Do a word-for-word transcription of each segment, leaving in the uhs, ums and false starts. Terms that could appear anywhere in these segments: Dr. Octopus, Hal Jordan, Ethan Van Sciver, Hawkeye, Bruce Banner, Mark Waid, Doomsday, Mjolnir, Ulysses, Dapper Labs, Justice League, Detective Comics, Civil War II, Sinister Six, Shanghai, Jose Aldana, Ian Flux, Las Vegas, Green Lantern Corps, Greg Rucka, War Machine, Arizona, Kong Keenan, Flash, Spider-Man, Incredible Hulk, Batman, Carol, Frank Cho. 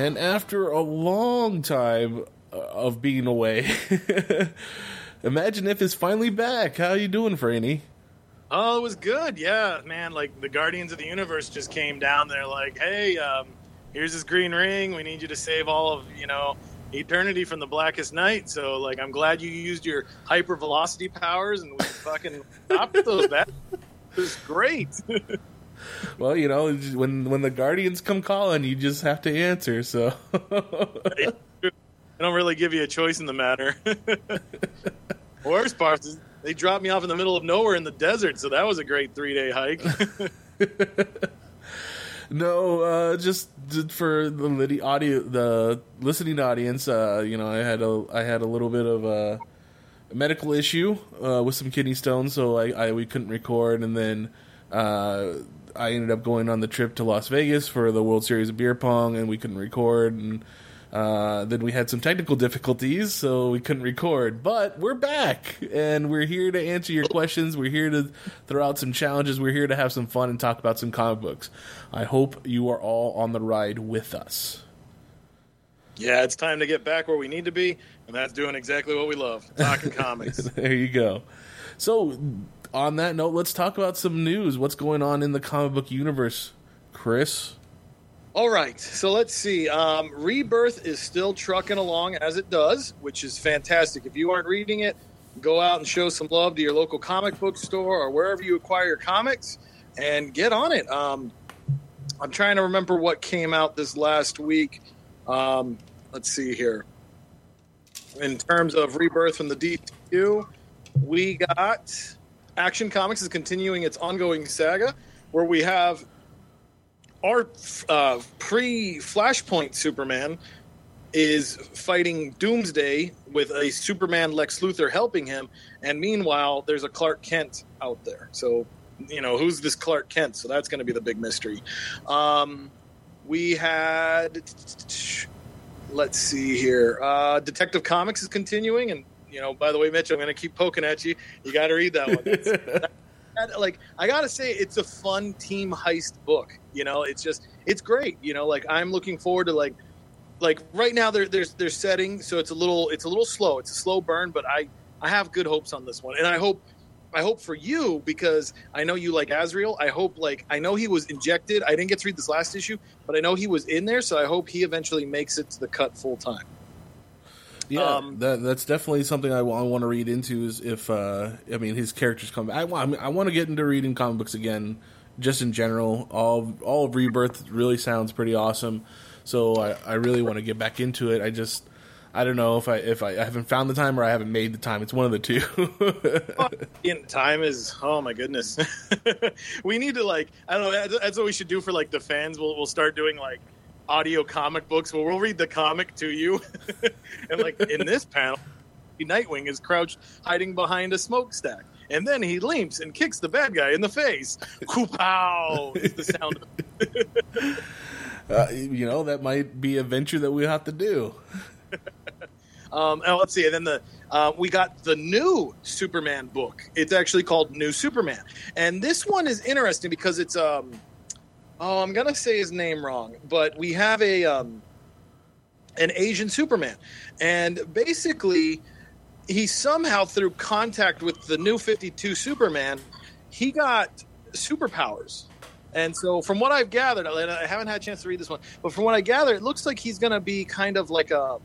And after a long time of being away, Imagine If is finally back. How you doing, Franny? Oh, it was good. Yeah, man. Like, the Guardians of the Universe just came down. They're like, hey, um, here's this green ring. We need you to save all of, you know, eternity from the blackest night. So, like, I'm glad you used your hypervelocity powers and we fucking stopped those. That was great. Well, you know, when when the Guardians come calling, you just have to answer, so. I don't really give you a choice in the matter. Worst part is they dropped me off in the middle of nowhere in the desert, so that was a great three-day hike. No, uh, just for the audio, the listening audience, uh, you know, I had a I had a little bit of a medical issue uh, with some kidney stones, so I, I we couldn't record, and then. Uh, I ended up going on the trip to Las Vegas for the World Series of Beer Pong, and we couldn't record. And uh, then we had some technical difficulties, so we couldn't record. But we're back, and we're here to answer your questions. We're here to throw out some challenges. We're here to have some fun and talk about some comic books. I hope you are all on the ride with us. Yeah, it's time to get back where we need to be, and that's doing exactly what we love, talking comics. There you go. So... on that note, let's talk about some news. What's going on in the comic book universe, Chris? All right. So let's see. Um, Rebirth is still trucking along as it does, which is fantastic. If you aren't reading it, go out and show some love to your local comic book store or wherever you acquire your comics and get on it. Um, I'm trying to remember what came out this last week. Um, let's see here. In terms of Rebirth from the D C U, we got... Action Comics is continuing its ongoing saga where we have our uh, pre-Flashpoint Superman is fighting Doomsday with a Superman Lex Luthor helping him. And meanwhile, there's a Clark Kent out there. So, you know, who's this Clark Kent? So that's going to be the big mystery. Um, we had, let's see here, uh, Detective Comics is continuing and you know, by the way, Mitch, I'm going to keep poking at you. You got to read that one. That's, that, that, like, I got to say, it's a fun team heist book. You know, it's just, it's great. You know, like, I'm looking forward to, like, like right now they're, they're, they're setting. So it's a little, it's a little slow. It's a slow burn, but I, I have good hopes on this one. And I hope, I hope for you, because I know you like Azrael. I hope, like, I know he was injected. I didn't get to read this last issue, but I know he was in there. So I hope he eventually makes it to the cut full time. Yeah, um, that, that's definitely something I, w- I want to read into is if, uh, I mean, his characters come back. I, w- I, mean, I want to get into reading comic books again, just in general. All all of Rebirth really sounds pretty awesome, so I, I really want to get back into it. I just, I don't know if I if I, I haven't found the time or I haven't made the time. It's one of the two. Well, in time is, oh my goodness. We need to, like, I don't know, that's what we should do for, like, the fans. We'll, we'll start doing, like, audio comic books. Well, we'll read the comic to you. And, like, in this panel, Nightwing is crouched hiding behind a smokestack. And then he leaps and kicks the bad guy in the face. Koopow! Is the sound of uh, you know, that might be a venture that we have to do. um, and let's see. And then the uh, we got the new Superman book. It's actually called New Superman. And this one is interesting because it's... um. Oh, I'm going to say his name wrong, but we have a um, an Asian Superman. And basically, he somehow, through contact with the new fifty-two Superman, he got superpowers. And so from what I've gathered, I haven't had a chance to read this one, but from what I gather, it looks like he's going to be kind of like a...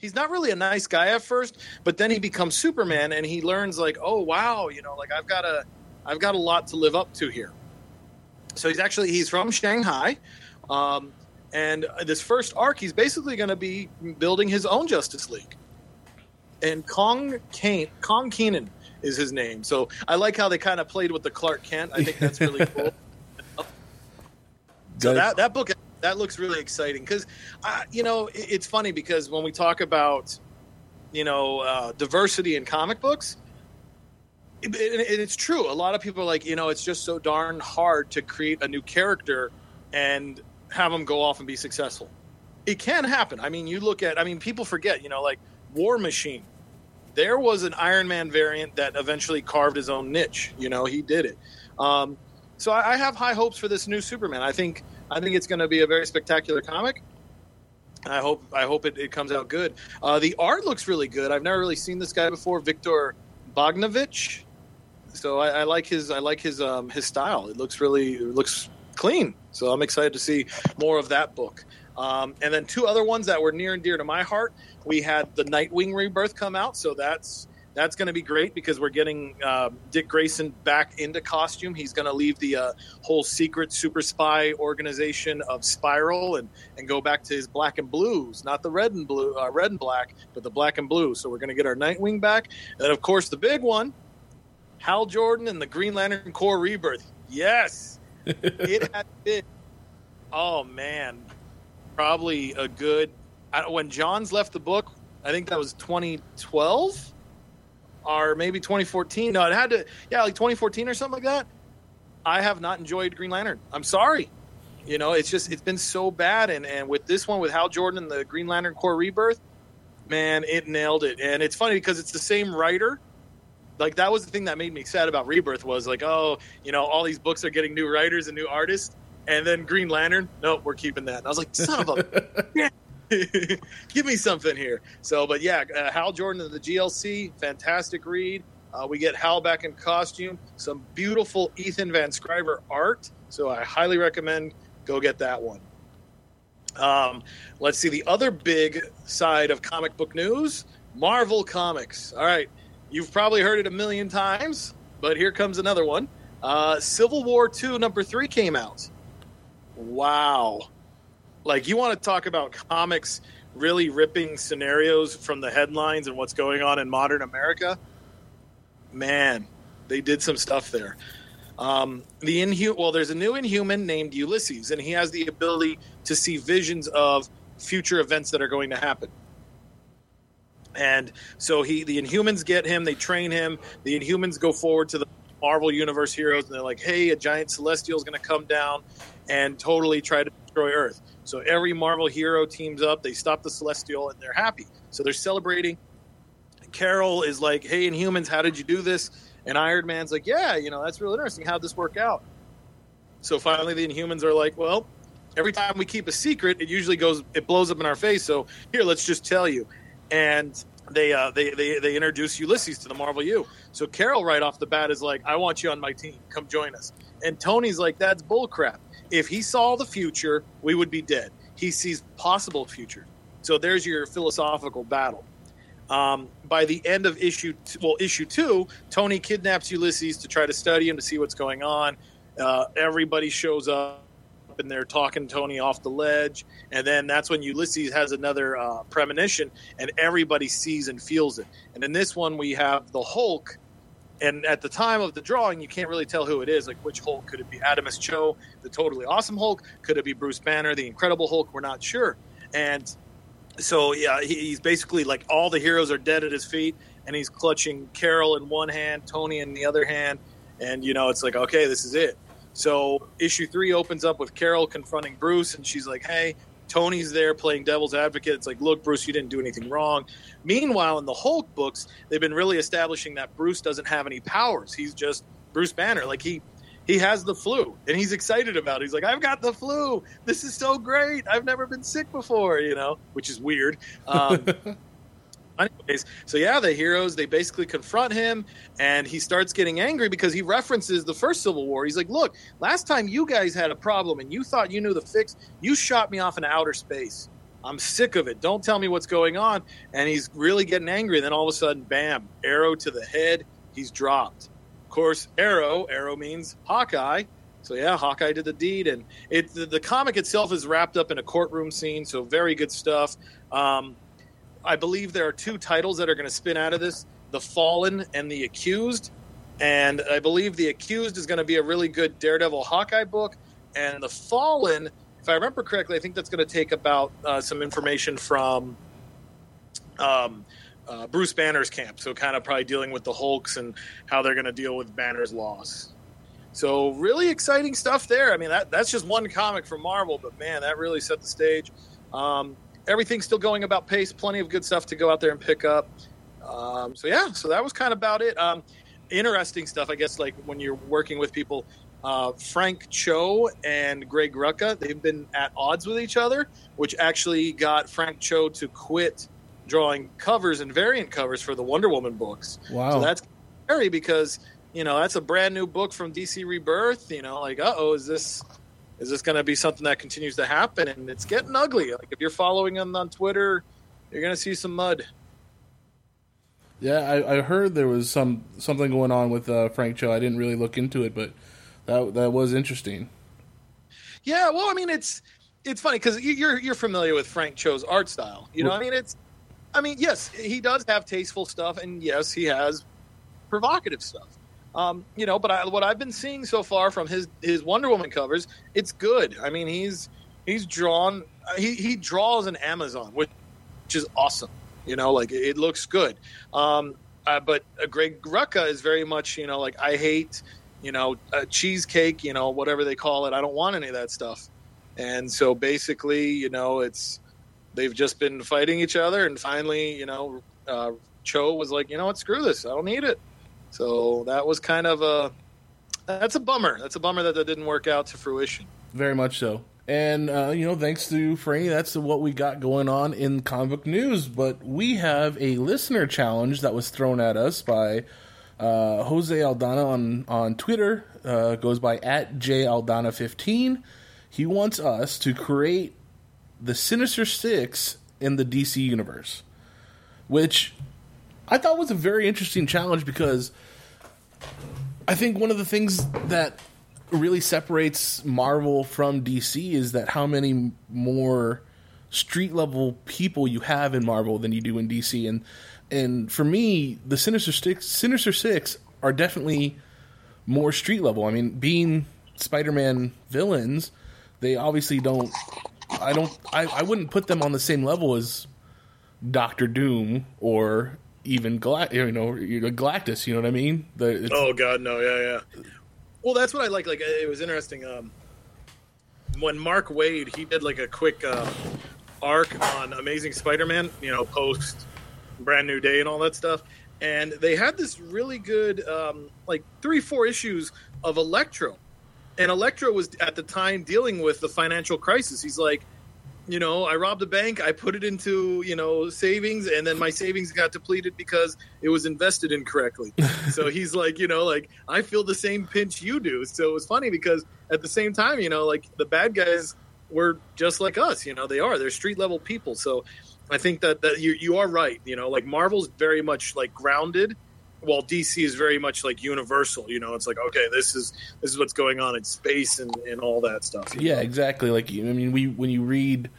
He's not really a nice guy at first, but then he becomes Superman, and he learns, like, oh, wow, you know, like, I've got a, I've got a lot to live up to here. So he's actually, he's from Shanghai, um, and this first arc, he's basically going to be building his own Justice League. and Kong Kane, Kong Keenan is his name. So I like how they kind of played with the Clark Kent. I think that's really cool. So that that book that looks really exciting because, uh, you know, it, it's funny because when we talk about, you know, uh, diversity in comic books, and it, it, it's true. A lot of people are like, you know, it's just so darn hard to create a new character and have them go off and be successful. It can happen. I mean, you look at, I mean, people forget, you know, like War Machine. There was an Iron Man variant that eventually carved his own niche. You know, he did it. Um, so I, I have high hopes for this new Superman. I think I think it's going to be a very spectacular comic. I hope I hope it, it comes out good. Uh, the art looks really good. I've never really seen this guy before, Victor Bogdanovich. So I, I like his I like his um, his style. It looks really it looks clean. So I'm excited to see more of that book. Um, and then two other ones that were near and dear to my heart. We had the Nightwing Rebirth come out, so that's that's going to be great because we're getting uh, Dick Grayson back into costume. He's going to leave the uh, whole secret super spy organization of Spiral and, and go back to his black and blues, not the red and blue, uh, red and black, but the black and blue. So we're going to get our Nightwing back, and of course the big one, Hal Jordan and the Green Lantern Corps Rebirth. Yes, it has been. Oh man. Probably a good – when Johns left the book, I think that was twenty twelve or maybe twenty fourteen. No, it had to – yeah, like twenty fourteen or something like that. I have not enjoyed Green Lantern. I'm sorry. You know, it's just – it's been so bad. And, and with this one, with Hal Jordan and the Green Lantern Corps Rebirth, man, it nailed it. And it's funny because it's the same writer. Like that was the thing that made me sad about Rebirth was like, oh, you know, all these books are getting new writers and new artists. And then Green Lantern, nope, we're keeping that. And I was like, son of a give me something here. So, but yeah, uh, Hal Jordan of the G L C, fantastic read. Uh, we get Hal back in costume, some beautiful Ethan Van Sciver art. So I highly recommend go get that one. Um, let's see the other big side of comic book news, Marvel Comics. All right, you've probably heard it a million times, but here comes another one. Uh, Civil War two, number three came out. Wow. Like, you want to talk about comics really ripping scenarios from the headlines and what's going on in modern America? Man, they did some stuff there. Um, the Inhu- Well, there's a new Inhuman named Ulysses, and he has the ability to see visions of future events that are going to happen. And so he, the Inhumans get him. They train him. The Inhumans go forward to the Marvel Universe heroes, and they're like, hey, a giant celestial is going to come down and totally try to destroy Earth. So every Marvel hero teams up, they stop the Celestial, and they're happy. So they're celebrating. Carol is like, hey, Inhumans, how did you do this? And Iron Man's like, yeah, you know, that's real interesting. How'd this work out? So finally the Inhumans are like, well, every time we keep a secret, it usually goes, it blows up in our face. So here, let's just tell you. And they uh, they, they, they introduce Ulysses to the Marvel U. So Carol right off the bat is like, I want you on my team. Come join us. And Tony's like, that's bullcrap. If he saw the future, we would be dead. He sees possible future. So there's your philosophical battle. Um, by the end of issue, t- well, issue two, Tony kidnaps Ulysses to try to study him to see what's going on. Uh, everybody shows up and they're talking Tony off the ledge. And then that's when Ulysses has another uh, premonition and everybody sees and feels it. And in this one, we have the Hulk. And at the time of the drawing, you can't really tell who it is. Like, which Hulk? Could it be Adamus Cho, the totally awesome Hulk? Could it be Bruce Banner, the Incredible Hulk? We're not sure. And so, yeah, he's basically like all the heroes are dead at his feet, and he's clutching Carol in one hand, Tony in the other hand. And, you know, it's like, okay, this is it. So issue three opens up with Carol confronting Bruce, and she's like, hey, Tony's there playing devil's advocate. It's like, look, Bruce, you didn't do anything wrong. Meanwhile, in the Hulk books, they've been really establishing that Bruce doesn't have any powers. He's just Bruce Banner. Like, he he has the flu, and he's excited about it. He's like, I've got the flu. This is so great. I've never been sick before, you know, which is weird. Um, anyways, so, yeah, the heroes, they basically confront him, and he starts getting angry because he references the first Civil War. He's like, look, last time you guys had a problem, and you thought you knew the fix. You shot me off into outer space. I'm sick of it. Don't tell me what's going on. And he's really getting angry. And then all of a sudden, bam, arrow to the head. He's dropped. Of course, arrow, arrow means Hawkeye. So, yeah, Hawkeye did the deed. And it, the, the comic itself is wrapped up in a courtroom scene, so very good stuff. Um, I believe there are two titles that are going to spin out of this, The Fallen and The Accused. And I believe The Accused is going to be a really good Daredevil Hawkeye book. And The Fallen, if I remember correctly, I think that's going to take about uh, some information from um, uh, Bruce Banner's camp. So kind of probably dealing with the Hulks and how they're going to deal with Banner's loss. So really exciting stuff there. I mean, that that's just one comic from Marvel, but, man, that really set the stage. Um, everything's still going about pace. Plenty of good stuff to go out there and pick up. Um, so, yeah, so that was kind of about it. Um, interesting stuff, I guess, like when you're working with people. Uh, Frank Cho and Greg Rucka, they've been at odds with each other, which actually got Frank Cho to quit drawing covers and variant covers for the Wonder Woman books. Wow. So that's scary because, you know, that's a brand new book from D C Rebirth. You know, like, uh-oh, is this is this going to be something that continues to happen? And it's getting ugly. Like, if you're following them on Twitter, you're going to see some mud. Yeah, I, I heard there was some something going on with uh, Frank Cho. I didn't really look into it, but... That that was interesting. Yeah, well, I mean, it's it's funny because you're you're familiar with Frank Cho's art style, you know. What? I mean, it's, I mean, yes, he does have tasteful stuff, and yes, he has provocative stuff, um, you know. But I, what I've been seeing so far from his his Wonder Woman covers, it's good. I mean, he's he's drawn he he draws an Amazon, which which is awesome, you know. Like it, it looks good, um, uh, but uh, Greg Rucka is very much, you know, like I hate. you know, a cheesecake, you know, whatever they call it. I don't want any of that stuff. And so basically, you know, it's, they've just been fighting each other. And finally, you know, uh, Cho was like, you know what, screw this. I don't need it. So that was kind of a, that's a bummer. That's a bummer that that didn't work out to fruition. Very much so. And, uh, you know, thanks to Franny, that's what we got going on in comic book news. But we have a listener challenge that was thrown at us by Uh, Jose Aldana on, on Twitter, uh, goes by at J Aldana fifteen. He wants us to create the Sinister Six in the D C Universe, which I thought was a very interesting challenge because I think one of the things that really separates Marvel from D C is that how many more street-level people you have in Marvel than you do in D C, and And for me, the Sinister Six, Sinister Six are definitely more street level. I mean, being Spider-Man villains, they obviously don't. I don't. I, I wouldn't put them on the same level as Doctor Doom or even Galact- you know, Galactus. You know what I mean? The, oh God, no, yeah, yeah. Well, that's what I like. Like it was interesting um, when Mark Waid he did like a quick uh, arc on Amazing Spider-Man. You know, post. Brand New Day and all that stuff, and they had this really good um like three four issues of Electro, and Electro was at the time dealing with the financial crisis. He's like, you know, I robbed a bank, I put it into, you know, savings, and then my savings got depleted because it was invested incorrectly. So he's like, you know, like I feel the same pinch you do. So it was funny because at the same time, you know, like the bad guys were just like us, you know, they are they're street level people. So I think that, that you you are right. You know, like Marvel's very much like grounded, while D C is very much like universal. You know, it's like, okay, this is this is what's going on in space and, and all that stuff. Yeah, know? Exactly. Like I mean, we when you read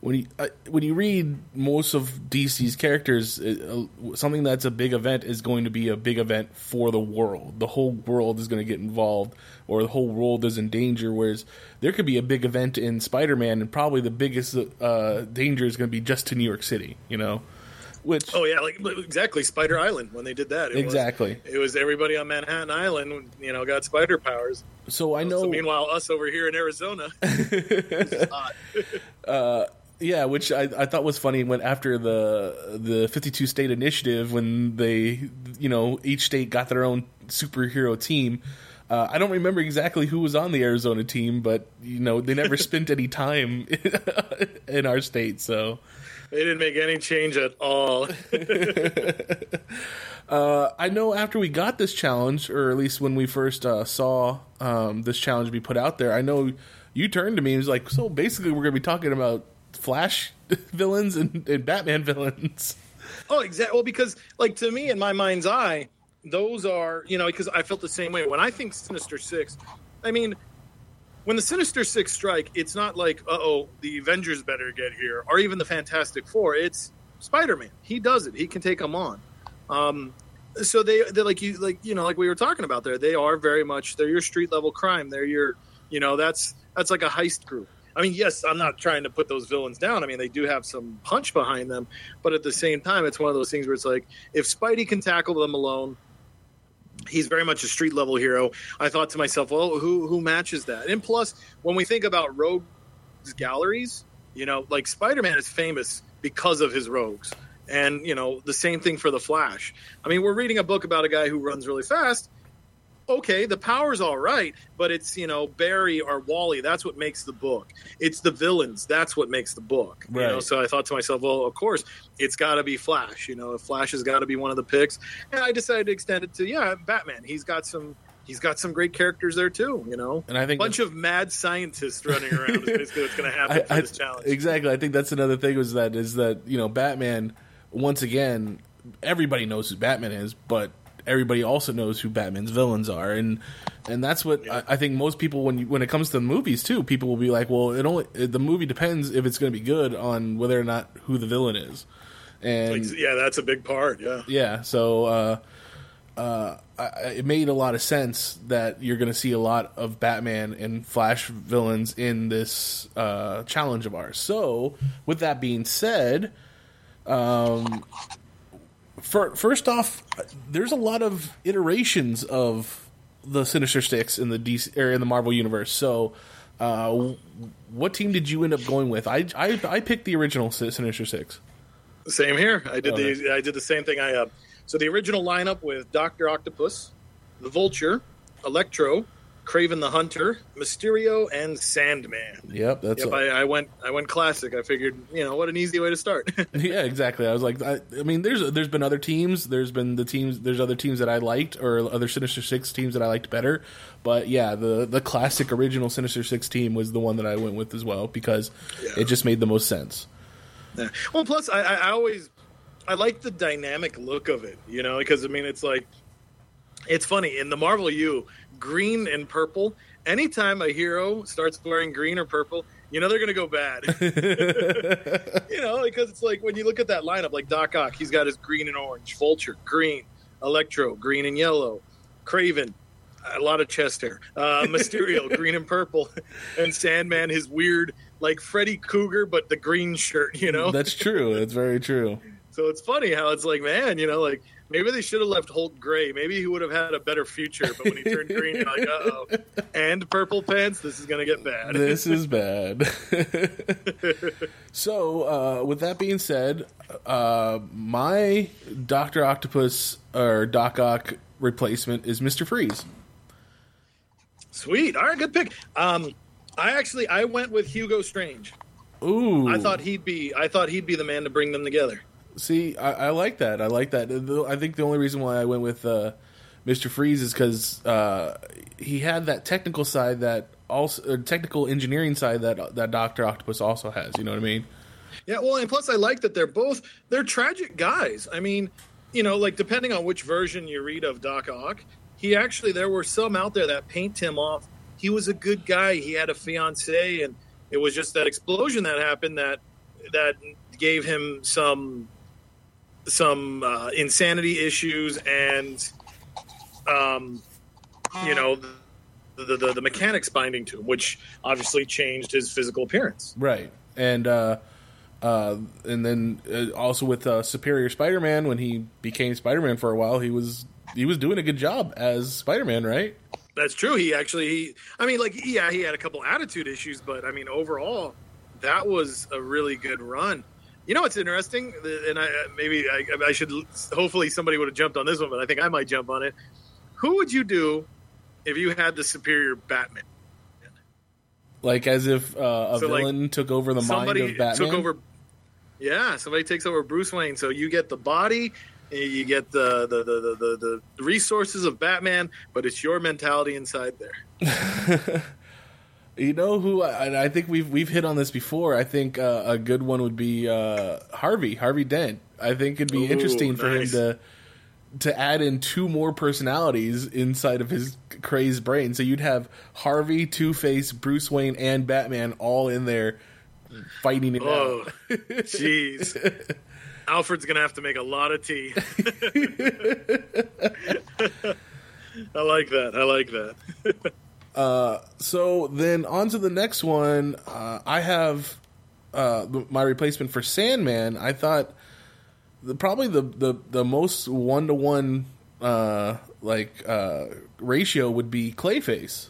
when you uh, when you read most of D C's characters, uh, something that's a big event is going to be a big event for the world. The whole world is going to get involved, or the whole world is in danger. Whereas there could be a big event in Spider-Man, and probably the biggest uh, danger is going to be just to New York City, you know? Which oh yeah, like exactly Spider Island when they did that. It exactly, was, it was everybody on Manhattan Island, you know, got spider powers. So I know. So meanwhile, us over here in Arizona. uh, yeah, which I, I thought was funny when after the the fifty-two state initiative, when they, you know, each state got their own superhero team. Uh, I don't remember exactly who was on the Arizona team, but, you know, they never spent any time in our state, so... They didn't make any change at all. uh, I know after we got this challenge, or at least when we first uh, saw um, this challenge be put out there, I know you turned to me and was like, so basically we're going to be talking about Flash villains and, and Batman villains. Oh, exactly. Well, because, like, to me, in my mind's eye... Those are, you know, because I felt the same way. When I think Sinister Six, I mean, when the Sinister Six strike, it's not like, uh-oh, the Avengers better get here, or even the Fantastic Four. It's, Spider-Man. He does it. He can take them on. Um, so they, they like you, like you know, like we were talking about there. They are very much they're your street level crime. They're your, you know, that's that's like a heist group. I mean, yes, I'm not trying to put those villains down. I mean, they do have some punch behind them, but at the same time, it's one of those things where it's like, if Spidey can tackle them alone, he's very much a street level hero. I thought to myself, well, who who matches that? And plus, when we think about rogues galleries, you know, like Spider-Man is famous because of his rogues. And, you know, the same thing for the Flash. I mean, we're reading a book about a guy who runs really fast. Okay, the power's all right, but it's, you know, Barry or Wally. That's what makes the book. It's the villains. That's what makes the book. Right. You know, so I thought to myself, well, of course, it's got to be Flash. You know, Flash has got to be one of the picks. And I decided to extend it to, yeah, Batman. He's got some. He's got some great characters there too, you know. And I think a bunch of mad scientists running around is basically what's going to happen I, for I, this challenge. Exactly. I think that's another thing was that is that you know Batman. Once again, everybody knows who Batman is, but everybody also knows who Batman's villains are, and and that's what yeah. I, I think most people when you, when it comes to movies too, people will be like, well, it only the movie depends if it's going to be good on whether or not who the villain is, and like, yeah, that's a big part. Yeah, yeah. So uh, uh, I, it made a lot of sense that you're going to see a lot of Batman and Flash villains in this uh, challenge of ours. So with that being said, um. First off, there's a lot of iterations of the Sinister Six in the D C or in the Marvel universe. So, uh, what team did you end up going with? I I, I picked the original Sinister Six. Same here. I did oh, the nice. I did the same thing. I uh, so the original lineup with Doctor Octopus, the Vulture, Electro, Kraven the Hunter, Mysterio, and Sandman. Yep, that's. Yep, a... I, I went. I went classic. I figured, you know, what an easy way to start. Yeah, exactly. I was like, I, I mean, there's there's been other teams. There's been the teams. There's other teams that I liked, or other Sinister Six teams that I liked better. But yeah, the the classic original Sinister Six team was the one that I went with as well because yeah. it just made the most sense. Yeah. Well, plus I, I always I like the dynamic look of it, you know, because I mean, it's like it's funny in the Marvel U. Green and purple. Anytime a hero starts wearing green or purple, you know they're going to go bad. You know, because it's like when you look at that lineup, like Doc Ock, he's got his green and orange. Vulture, green. Electro, green and yellow. Kraven, a lot of chest hair. Uh, Mysterio, green and purple. And Sandman, his weird, like Freddy Cougar, but the green shirt, you know? That's true. That's very true. So it's funny how it's like, man, you know, like, maybe they should have left Holt gray. Maybe he would have had a better future. But when he turned green, you're like, uh-oh. And purple pants, this is going to get bad. This is bad. So, uh, with that being said, uh, my Doctor Octopus or Doc Ock replacement is Mister Freeze. Sweet. All right, good pick. Um, I actually I went with Hugo Strange. Ooh. I thought he'd be I thought he'd be the man to bring them together. See, I, I like that. I like that. I think the only reason why I went with uh, Mister Freeze is because uh, he had that technical side that also, technical engineering side that that Doctor Octopus also has. You know what I mean? Yeah. Well, and plus, I like that they're both they're tragic guys. I mean, you know, like depending on which version you read of Doc Ock, he actually there were some out there that paint him off. He was a good guy. He had a fiance, and it was just that explosion that happened that that gave him some. some uh, insanity issues and, um, you know, the, the the mechanics binding to him, which obviously changed his physical appearance. Right. And uh, uh, and then also with uh, Superior Spider-Man, when he became Spider-Man for a while, he was he was doing a good job as Spider-Man, right? That's true. He actually, he, I mean, like, yeah, he had a couple attitude issues, but, I mean, overall, that was a really good run. You know what's interesting, and I maybe I, I should. Hopefully, somebody would have jumped on this one, but I think I might jump on it. Who would you do if you had the superior Batman? Like as if uh, a so villain like took over the mind of Batman. Took over, yeah, somebody takes over Bruce Wayne. So you get the body, you get the the the the, the, the resources of Batman, but it's your mentality inside there. You know who I, I think we've we've hit on this before. I think uh, a good one would be uh, Harvey Harvey Dent. I think it'd be Ooh, interesting nice. for him to to add in two more personalities inside of his crazed brain. So you'd have Harvey, Two-Face, Bruce Wayne, and Batman all in there fighting it oh, out. Jeez. Alfred's going to have to make a lot of tea. I like that. I like that. uh, so then on to the next one. Uh, I have uh, my replacement for Sandman. I thought the, probably the, the, the most one-to-one uh, like uh, ratio would be Clayface.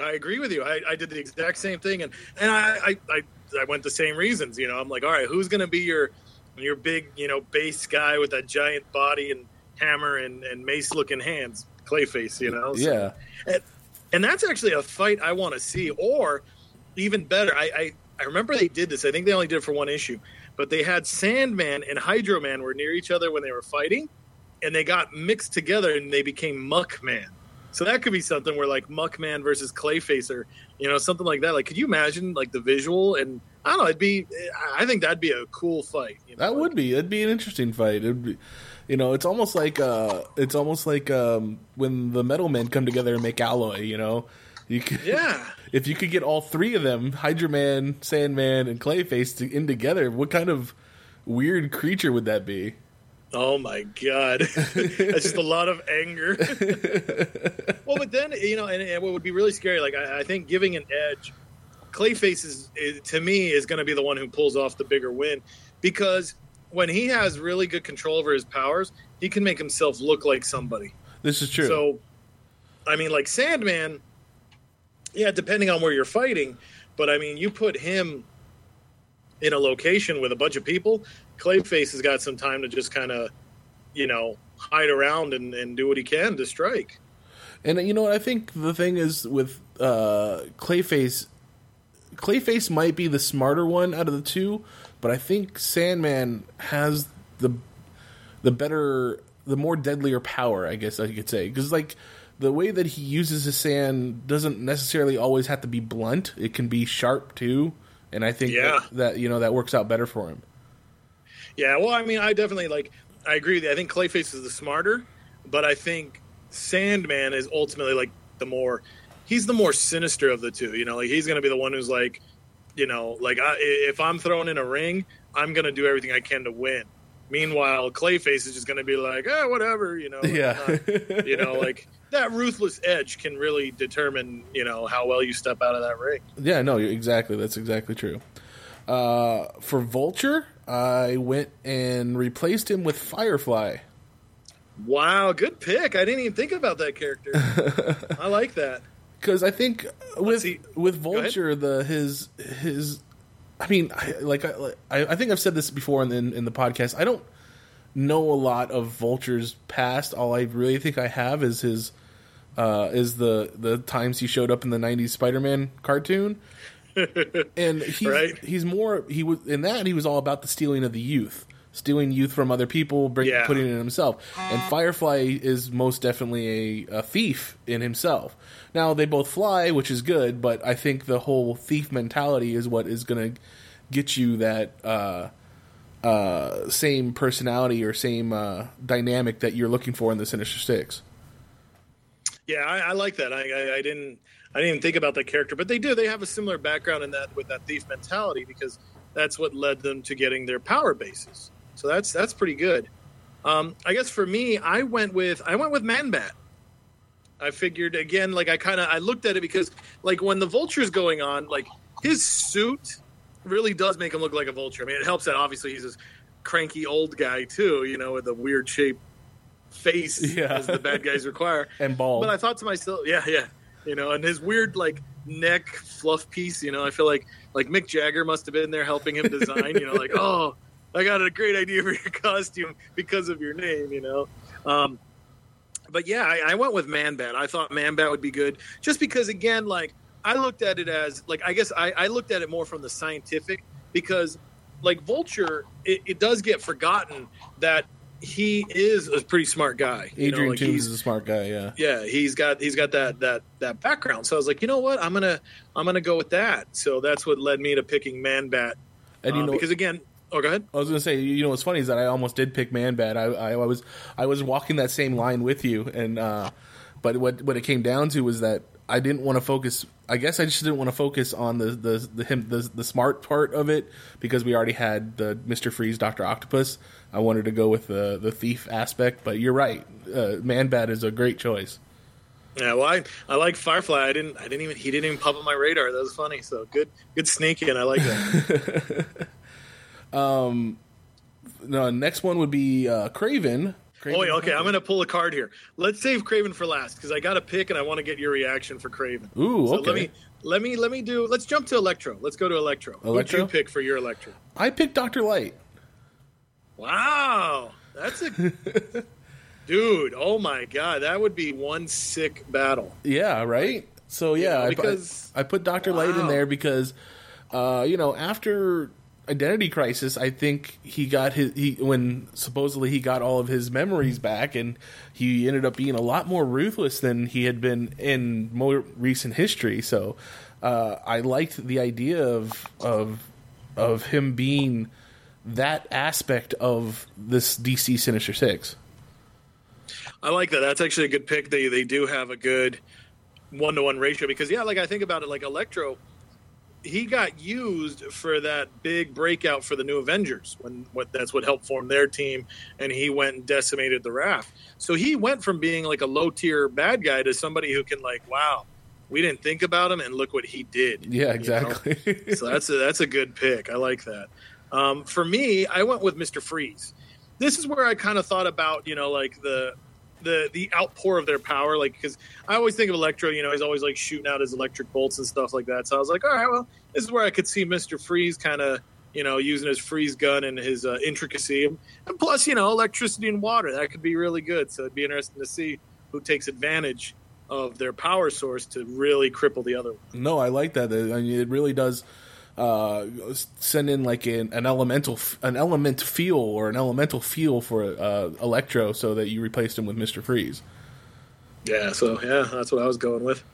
I agree with you. I, I did the exact same thing, and, and I, I, I, I went the same reasons. You know, I'm like, all right, who's going to be your your big, you know, base guy with that giant body and hammer and, and mace-looking hands? Clayface, you know? So, yeah. And, and that's actually a fight I want to see, or even better, I, I, I remember they did this. I think they only did it for one issue, but they had Sandman and Hydro Man were near each other when they were fighting, and they got mixed together, and they became Muck Man. So that could be something where, like, Muckman versus Clayface or, you know, something like that. Like, could you imagine, like, the visual? And, I don't know, it'd be – I think that'd be a cool fight. You know? That would be. It'd be an interesting fight. It'd be, you know, it's almost like uh, it's almost like um, when the Metal Men come together and make alloy, you know. You could, yeah. If you could get all three of them, Hydra Man, Sandman, and Clayface, to, in together, what kind of weird creature would that be? Oh, my God. That's just a lot of anger. Well, but then, you know, and, and what would be really scary, like, I, I think giving an edge, Clayface, is, is, to me, is going to be the one who pulls off the bigger win. Because when he has really good control over his powers, he can make himself look like somebody. This is true. So, I mean, like Sandman, yeah, depending on where you're fighting, but, I mean, you put him in a location with a bunch of people, Clayface has got some time to just kind of, you know, hide around and, and do what he can to strike. And, you know, I think the thing is with uh, Clayface, Clayface might be the smarter one out of the two, but I think Sandman has the the better, the more deadlier power, I guess I could say. Because, like, the way that he uses his sand doesn't necessarily always have to be blunt. It can be sharp, too. And I think yeah. that, that, you know, that works out better for him. Yeah, well, I mean, I definitely, like, I agree with you. I think Clayface is the smarter, but I think Sandman is ultimately, like, the more, he's the more sinister of the two, you know? Like, he's going to be the one who's, like, you know, like, I, if I'm thrown in a ring, I'm going to do everything I can to win. Meanwhile, Clayface is just going to be like, eh, whatever, you know? Like, yeah. Not, you know, like, that ruthless edge can really determine, you know, how well you step out of that ring. Yeah, no, exactly. That's exactly true. Uh, for Vulture, I went and replaced him with Firefly. Wow, good pick. I didn't even think about that character. I like that. Because I think with with Vulture, the his his, I mean, I, like I, I think I've said this before in, in in the podcast. I don't know a lot of Vulture's past. All I really think I have is his uh, is the the times he showed up in the nineties Spider-Man cartoon. And he's, right? he's more he was in that he was all about the stealing of the youth, stealing youth from other people, bring, yeah. putting it in himself. And Firefly is most definitely a, a thief in himself. Now they both fly, which is good, but I think the whole thief mentality is what is going to get you that uh, uh, same personality or same uh, dynamic that you're looking for in the Sinister Six. Yeah, I, I like that. I, I, I didn't. I didn't even think about that character, but they do. They have a similar background in that with that thief mentality because that's what led them to getting their power bases. So that's that's pretty good. Um, I guess for me, I went with I went with Man-Bat. I figured again, like I kind of I looked at it because like when the Vulture's going on, like his suit really does make him look like a vulture. I mean, it helps that obviously he's this cranky old guy too, you know, with a weird shaped face yeah. as the bad guys require and bald. But I thought to myself, yeah, yeah. You know, and his weird, like, neck fluff piece, you know, I feel like like Mick Jagger must have been there helping him design, you know, like, oh, I got a great idea for your costume because of your name, you know. Um, but, yeah, I, I went with Man-Bat. I thought Man-Bat would be good just because, again, like, I looked at it as, like, I guess I, I looked at it more from the scientific because, like, Vulture, it, it does get forgotten that he is a pretty smart guy. You Adrian know, like Toomes is a smart guy, yeah. Yeah, he's got he's got that that that background. So I was like, you know what, I'm gonna I'm gonna go with that. So that's what led me to picking Man-Bat. And you um, know, because again, oh, go ahead. I was gonna say, you know, what's funny is that I almost did pick Man-Bat. I, I, I was I was walking that same line with you, and uh, but what what it came down to was that I didn't want to focus I guess I just didn't want to focus on the the the, him, the the smart part of it because we already had the Mister Freeze, Doctor Octopus. I wanted to go with the the thief aspect, but you're right. Uh, Man-Bat is a great choice. Yeah, well, I, I like Firefly. I didn't I didn't even he didn't even pop up my radar. That was funny. So good good sneak in. I like that. um, no, next one would be uh, Kraven. Kraven. Oh, wait, okay, I'm going to pull a card here. Let's save Kraven for last because I got a pick and I want to get your reaction for Kraven. Ooh, so okay. Let me let me let me do. Let's jump to Electro. Let's go to Electro. Electro? Who'd you pick for your Electro? I picked Doctor Light. Wow, that's a. Dude, oh my God, that would be one sick battle. Yeah, right? So, yeah, yeah because, I, I put Doctor wow. Light in there because, uh, you know, after Identity Crisis, I think he got his, he, when supposedly he got all of his memories back, and he ended up being a lot more ruthless than he had been in more recent history. So, uh, I liked the idea of, of, of him being that aspect of this D C Sinister Six. I like that. That's actually a good pick. They they do have a good one-to-one ratio because, yeah, like I think about it, like Electro, he got used for that big breakout for the New Avengers when what that's what helped form their team, and he went and decimated the Wrath. So he went from being like a low-tier bad guy to somebody who can like, wow, we didn't think about him, and look what he did. Yeah, exactly. You know? So that's a, that's a good pick. I like that. Um, for me, I went with Mister Freeze. This is where I kind of thought about, you know, like the the the outpour of their power, like because I always think of Electro, you know, he's always like shooting out his electric bolts and stuff like that. So I was like, all right, well, this is where I could see Mister Freeze kind of, you know, using his freeze gun and his uh, intricacy, and plus, you know, electricity and water, that could be really good. So it'd be interesting to see who takes advantage of their power source to really cripple the other one. No, I like that. I mean, it really does. Uh, send in like an, an elemental, an element feel or an elemental feel for uh, Electro, so that you replaced him with Mister Freeze. Yeah, so yeah, that's what I was going with.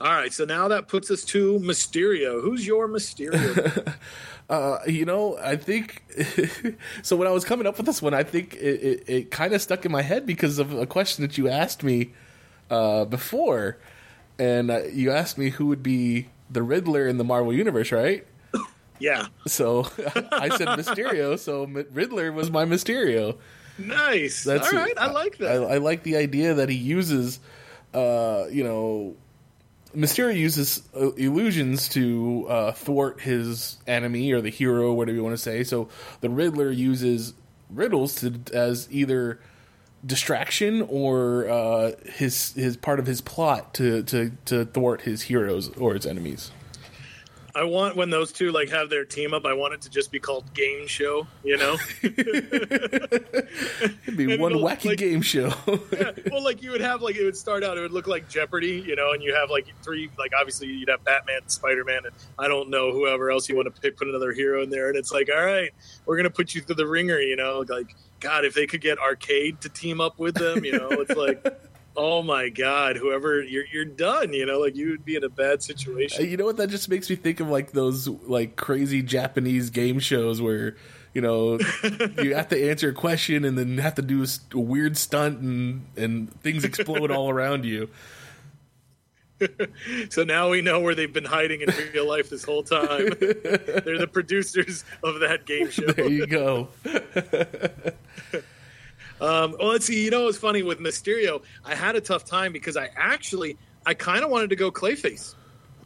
All right, so now that puts us to Mysterio. Who's your Mysterio? uh, you know, I think. So when I was coming up with this one, I think it, it, it kind of stuck in my head because of a question that you asked me uh, before, and uh, you asked me who would be the Riddler in the Marvel Universe, right? Yeah. So I said Mysterio, so Riddler was my Mysterio. Nice. That's all right. It. I like that. I, I like the idea that he uses, uh, you know, Mysterio uses uh, illusions to uh, thwart his enemy or the hero, whatever you want to say. So the Riddler uses riddles to, as either distraction or uh, his his part of his plot to, to, to thwart his heroes or his enemies. I want when those two like have their team up, I want it to just be called Game Show, you know? It'd be and one it'll, wacky like, game show. Yeah, well, like you would have like it would start out, it would look like Jeopardy, you know, and you have like three, like obviously you'd have Batman, Spider-Man, and I don't know whoever else you want to pick, put another hero in there, and it's like, all right, we're gonna put you through the ringer, you know, like. God, if they could get Arcade to team up with them, you know, it's like, oh my God, whoever you're, you're done, you know, like you would be in a bad situation. You know what? That just makes me think of like those like crazy Japanese game shows where, you know, you have to answer a question and then have to do a weird stunt and, and things explode all around you. So now we know where they've been hiding in real life this whole time. They're the producers of that game show. There you go. um, well, let's see. You know, it's funny with Mysterio. I had a tough time because I actually, I kind of wanted to go Clayface.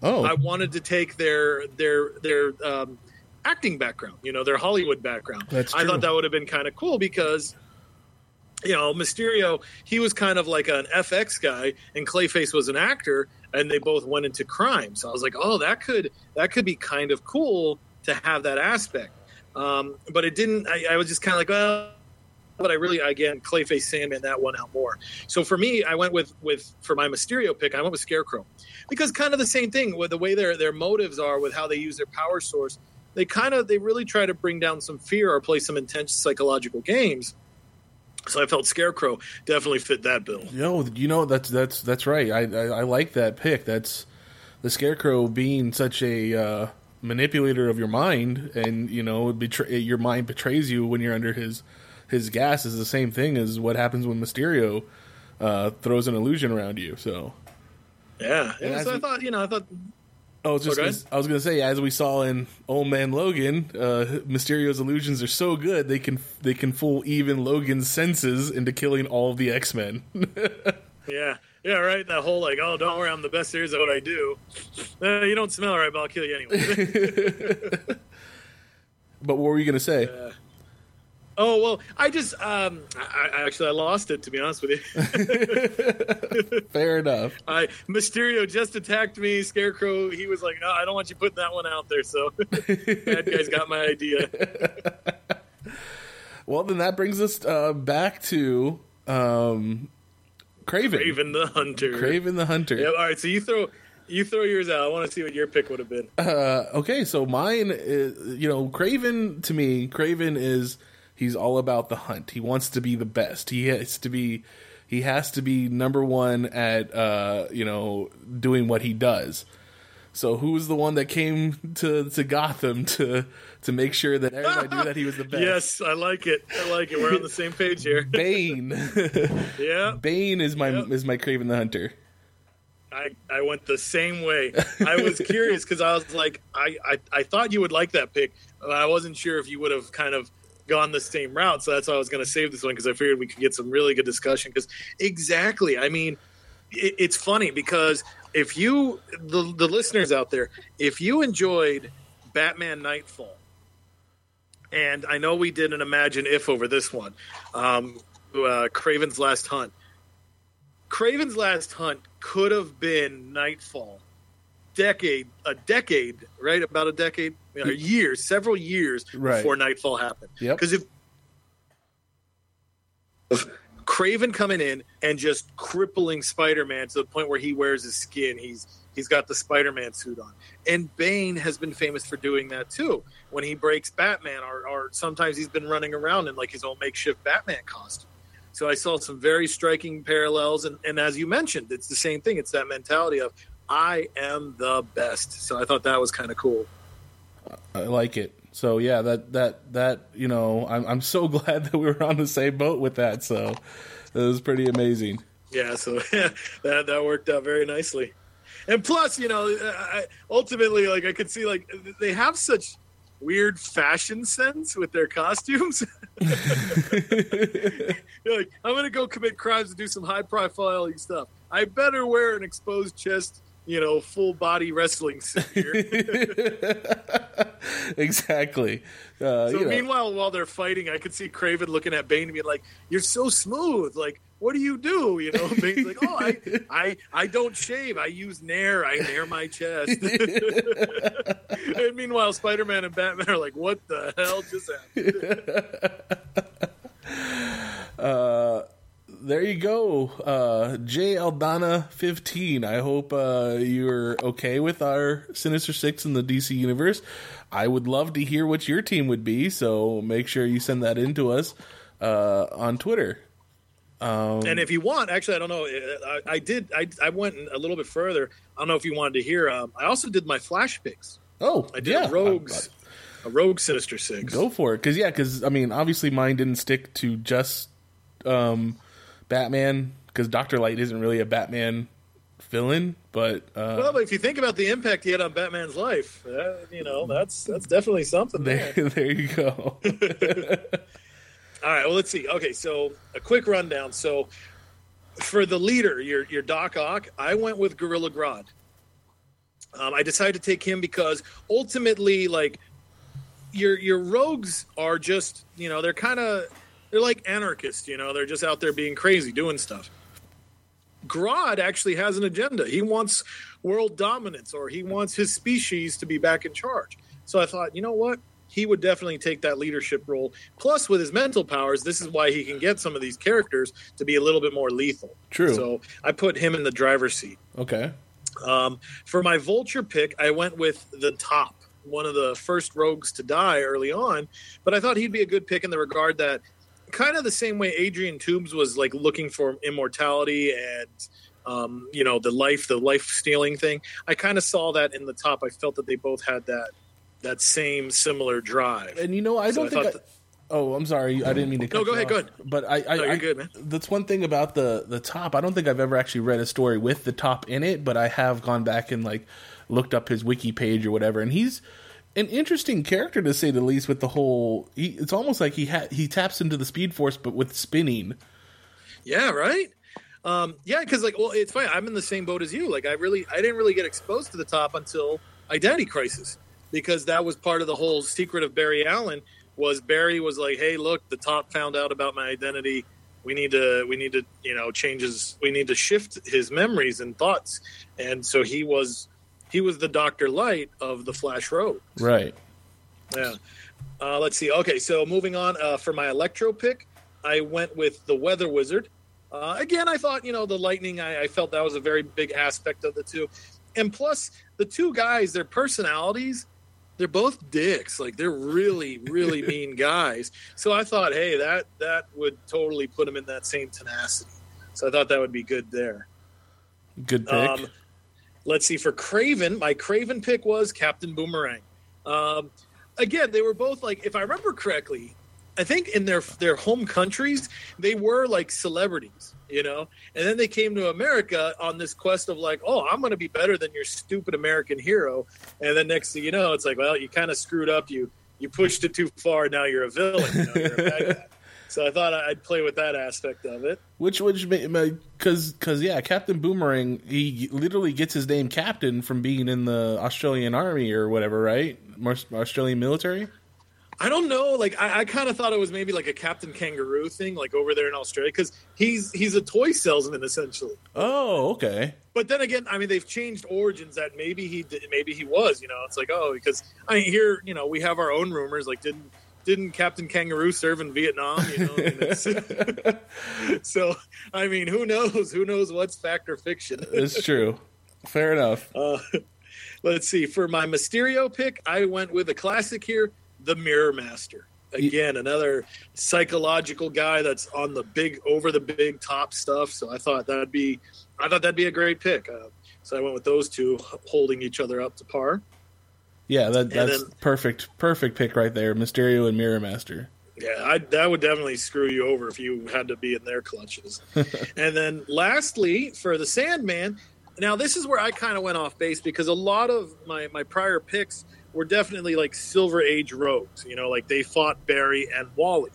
Oh, I wanted to take their their their um, acting background. You know, their Hollywood background. That's true. I thought that would have been kind of cool because. You know, Mysterio, he was kind of like an F X guy, and Clayface was an actor, and they both went into crime. So I was like, oh, that could that could be kind of cool to have that aspect. Um, but it didn't. I, I was just kind of like, well, but I really, again, Clayface, Sandman, that one out more. So for me, I went with, with for my Mysterio pick, I went with Scarecrow. Because kind of the same thing with the way their, their motives are with how they use their power source. They kind of, they really try to bring down some fear or play some intense psychological games. So I felt Scarecrow definitely fit that bill. No, you know that's that's that's right. I, I I like that pick. That's the Scarecrow being such a uh, manipulator of your mind, and you know, betray, your mind betrays you when you're under his his gas. Is the same thing as what happens when Mysterio uh, throws an illusion around you. So Yeah, yeah. So we, I thought, you know, I thought. I was just, okay. gonna, I was gonna say, as we saw in Old Man Logan, uh, Mysterio's illusions are so good they can they can fool even Logan's senses into killing all of the X-Men. yeah, yeah, right. That whole like, oh, don't worry, I'm the best. Here's what I do. Uh, you don't smell right, but I'll kill you anyway. But what were you gonna say? Uh, oh well, I just um, I, I actually I lost it, to be honest with you. Fair enough. I Mysterio just attacked me. Scarecrow, he was like, no, I don't want you putting that one out there. So that guy's got my idea. Well, then that brings us uh, back to um, Kraven. Kraven the Hunter. Kraven the Hunter. Yeah. All right. So you throw. You throw yours out. I want to see what your pick would have been. Uh, okay, so mine is, you know, Kraven, to me, Kraven is, he's all about the hunt. He wants to be the best. He has to be, he has to be number one at, uh, you know, doing what he does. So who was the one that came to, to Gotham to to make sure that everybody knew that he was the best? Yes, I like it. I like it. We're on the same page here. Bane. Yeah. Bane is my, yep. is my Kraven the Hunter. I, I went the same way. I was curious because I was like, I, I, I thought you would like that pick. I wasn't sure if you would have kind of gone the same route. So that's why I was going to save this one, because I figured we could get some really good discussion. Because exactly. I mean, it, it's funny because if you, the, the listeners out there, if you enjoyed Batman Nightfall, and I know we did an Imagine If over this one, um, uh, Kraven's Last Hunt. Kraven's Last Hunt could have been Nightfall, decade, a decade, right? About a decade, you know, years, several years right. before Nightfall happened. Because yep. if, if Kraven coming in and just crippling Spider-Man to the point where he wears his skin, he's he's got the Spider-Man suit on. And Bane has been famous for doing that too. When he breaks Batman, or, or sometimes he's been running around in like his own makeshift Batman costume. So I saw some very striking parallels. And, and as you mentioned, it's the same thing. It's that mentality of, I am the best. So I thought that was kind of cool. I like it. So, yeah, that, that, that you know, I'm, I'm so glad that we were on the same boat with that. So that was pretty amazing. Yeah, so yeah, that, that worked out very nicely. And plus, you know, I, ultimately, like, I could see, like, they have such – weird fashion sense with their costumes. You're like, I'm gonna go commit crimes and do some high profile stuff. I better wear an exposed chest, you know, full body wrestling suit here. Exactly. Uh, so you know. Meanwhile, while they're fighting, I could see Kraven looking at Bane and be like, "You're so smooth. Like, what do you do?" You know, Bane's like, "Oh, I, I, I don't shave. I use Nair. I Nair my chest." And meanwhile, Spider-Man and Batman are like, "What the hell just happened?" uh. There you go, uh, J. Aldana fifteen. I hope uh, you're okay with our Sinister Six in the D C Universe. I would love to hear what your team would be, so make sure you send that in to us uh, on Twitter. Um, and if you want, actually, I don't know. I, I did. I, I went a little bit further. I don't know if you wanted to hear. Um, I also did my Flash picks. Oh, I did yeah. Rogues, a Rogue Sinister Six. Go for it, because yeah, because I mean, obviously, mine didn't stick to just. Um, Batman, because Doctor Light isn't really a Batman villain, but uh, well, but if you think about the impact he had on Batman's life, uh, you know that's that's definitely something. There, there, there you go. All right, well, let's see. Okay, so a quick rundown. So for the leader, your your Doc Ock, I went with Gorilla Grodd. Um, I decided to take him because ultimately, like your your rogues are just you know they're kind of. They're like anarchists, you know. They're just out there being crazy, doing stuff. Grodd actually has an agenda. He wants world dominance, or he wants his species to be back in charge. So I thought, you know what? He would definitely take that leadership role. Plus, with his mental powers, this is why he can get some of these characters to be a little bit more lethal. True. So I put him in the driver's seat. Okay. Um, for my Vulture pick, I went with the Top, one of the first rogues to die early on. But I thought he'd be a good pick in the regard that kind of the same way Adrian Toomes was like looking for immortality and um, you know the life, the life stealing thing. I kind of saw that in the Top. I felt that they both had that that same similar drive. And you know, I don't so think I, that, Oh, I'm sorry. I didn't mean to cut you off. No, go ahead. Go ahead. But I, I, no, you're I, good, man. That's one thing about the, the top. I don't think I've ever actually read a story with the top in it, but I have gone back and like looked up his wiki page or whatever, and he's an interesting character to say the least. With the whole, he, it's almost like he ha- he taps into the Speed Force, but with spinning. Yeah. Right. Um, yeah, because like, well, it's funny. I'm in the same boat as you. Like, I really, I didn't really get exposed to the top until Identity Crisis, because that was part of the whole secret of Barry Allen. Was Barry was like, hey, look, the top found out about my identity. We need to, we need to, you know, change his, we need to shift his memories and thoughts. And so he was, he was the Doctor Light of the Flash Road. Right. Yeah. Uh, let's see. Okay, so moving on uh, for my Electro pick, I went with the Weather Wizard. Uh, again, I thought, you know, the lightning, I, I felt that was a very big aspect of the two. And plus, the two guys, their personalities, they're both dicks. Like, they're really, really mean guys. So I thought, hey, that that would totally put them in that same tenacity. So I thought that would be good there. Good pick. Um, let's see. For Kraven, my Kraven pick was Captain Boomerang. Um, again, they were both like, if I remember correctly, I think in their their home countries, they were like celebrities, you know? And then they came to America on this quest of like, oh, I'm going to be better than your stupid American hero. And then next thing you know, it's like, well, you kind of screwed up. You you pushed it too far. Now you're a villain. You know, you're a bad guy. So I thought I'd play with that aspect of it. Which, which, because, because, yeah, Captain Boomerang, he literally gets his name Captain from being in the Australian Army or whatever, right? Australian military? I don't know. Like, I, I kind of thought it was maybe like a Captain Kangaroo thing, like over there in Australia, because he's he's a toy salesman essentially. Oh, okay. But then again, I mean, they've changed origins that maybe he did, maybe he was. You know, it's like, oh, because I hear, you know, we have our own rumors. Like, didn't didn't Captain Kangaroo serve in Vietnam? You know, I mean, it's, so I mean, who knows? Who knows what's fact or fiction? It's true. Fair enough. Uh, let's see. For my Mysterio pick, I went with a classic here. The Mirror Master. Again, another psychological guy that's on the big, over the big top stuff. So I thought that'd be, I thought that'd be a great pick. Uh, so I went with those two holding each other up to par. Yeah, that, that's then, perfect, perfect pick right there. Mysterio and Mirror Master. Yeah, I, that would definitely screw you over if you had to be in their clutches. And then lastly, for the Sandman, now this is where I kind of went off base because a lot of my, my prior picks were definitely like Silver Age rogues, you know, like they fought Barry and Wally,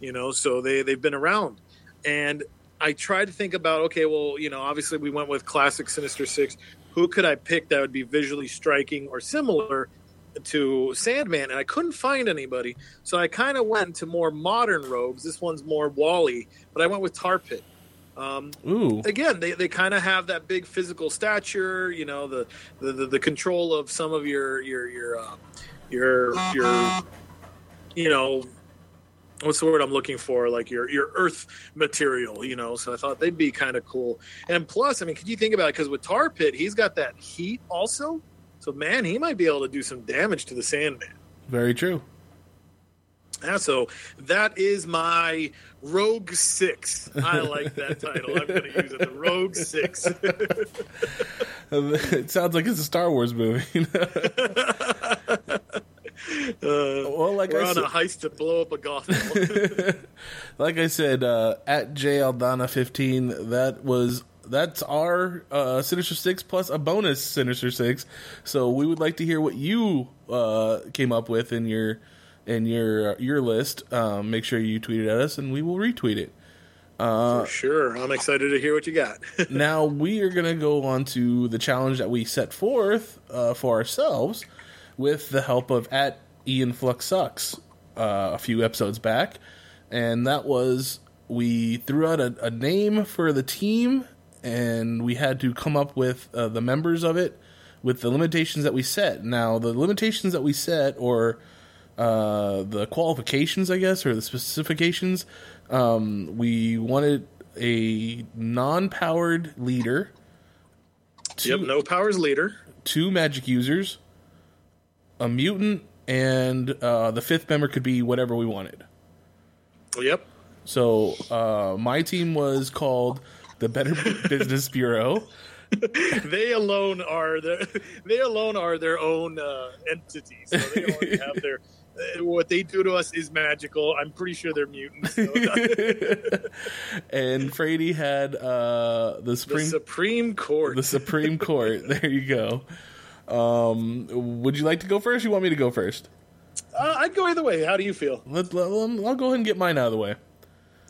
you know, so they, they've been around. And I tried to think about, okay, well, you know, obviously we went with classic Sinister Six. Who could I pick that would be visually striking or similar to Sandman? And I couldn't find anybody. So I kind of went to more modern rogues. This one's more Wally, but I went with Tar Pit. Um, Ooh. Again, they, they kind of have that big physical stature, you know, the, the, the, the control of some of your, your, your, uh, your, your, you know, what's the word I'm looking for? Like your, your earth material, you know? So I thought they'd be kind of cool. And plus, I mean, could you think about it? Cause with Tar Pit, he's got that heat also. So man, he might be able to do some damage to the Sandman. Very true. Yeah, so that is my Rogue Six. I like that title. I'm going to use it, the Rogue Six. It sounds like it's a Star Wars movie. uh, well, like we're I on said, a heist to blow up a Gotham. Like I said, uh, at J Aldana fifteen, that was... That's our uh, Sinister Six plus a bonus Sinister Six. So we would like to hear what you uh, came up with in your... And your your list, um, make sure you tweet it at us, and we will retweet it. Uh, For sure. I'm excited to hear what you got. Now, we are going to go on to the challenge that we set forth uh, for ourselves with the help of at Ian Flux Sucks uh, a few episodes back. And that was, we threw out a, a name for the team, and we had to come up with uh, the members of it with the limitations that we set. Now, the limitations that we set, or... Uh, the qualifications, I guess, or the specifications. Um, we wanted a non-powered leader. Two, yep, no powers leader. Two magic users, a mutant, and uh, the fifth member could be whatever we wanted. Yep. So uh, my team was called the Better Business Bureau. They alone are their, they alone are their own uh, entity. So they already have their. what they do to us is magical. I'm pretty sure they're mutants. So. And Frady had uh, the Supreme the Supreme Court. The Supreme Court. There you go. Um, would you like to go first? Or you want me to go first? Uh, I'd go either way. How do you feel? Let, let, I'll go ahead and get mine out of the way.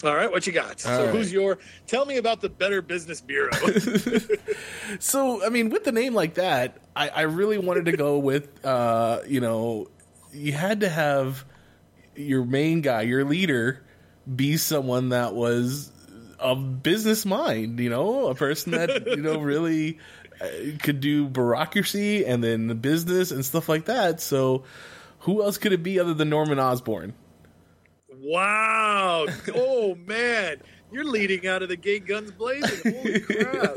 All right, what you got? All so right. Who's your... Tell me about the Better Business Bureau. So, I mean, with the name like that, I, I really wanted to go with, uh, you know, you had to have your main guy, your leader, be someone that was a business mind, you know, a person that, you know, really could do bureaucracy and then the business and stuff like that. So who else could it be other than Norman Osborn? Wow. Oh, man. You're leading out of the gate guns blazing. Holy crap.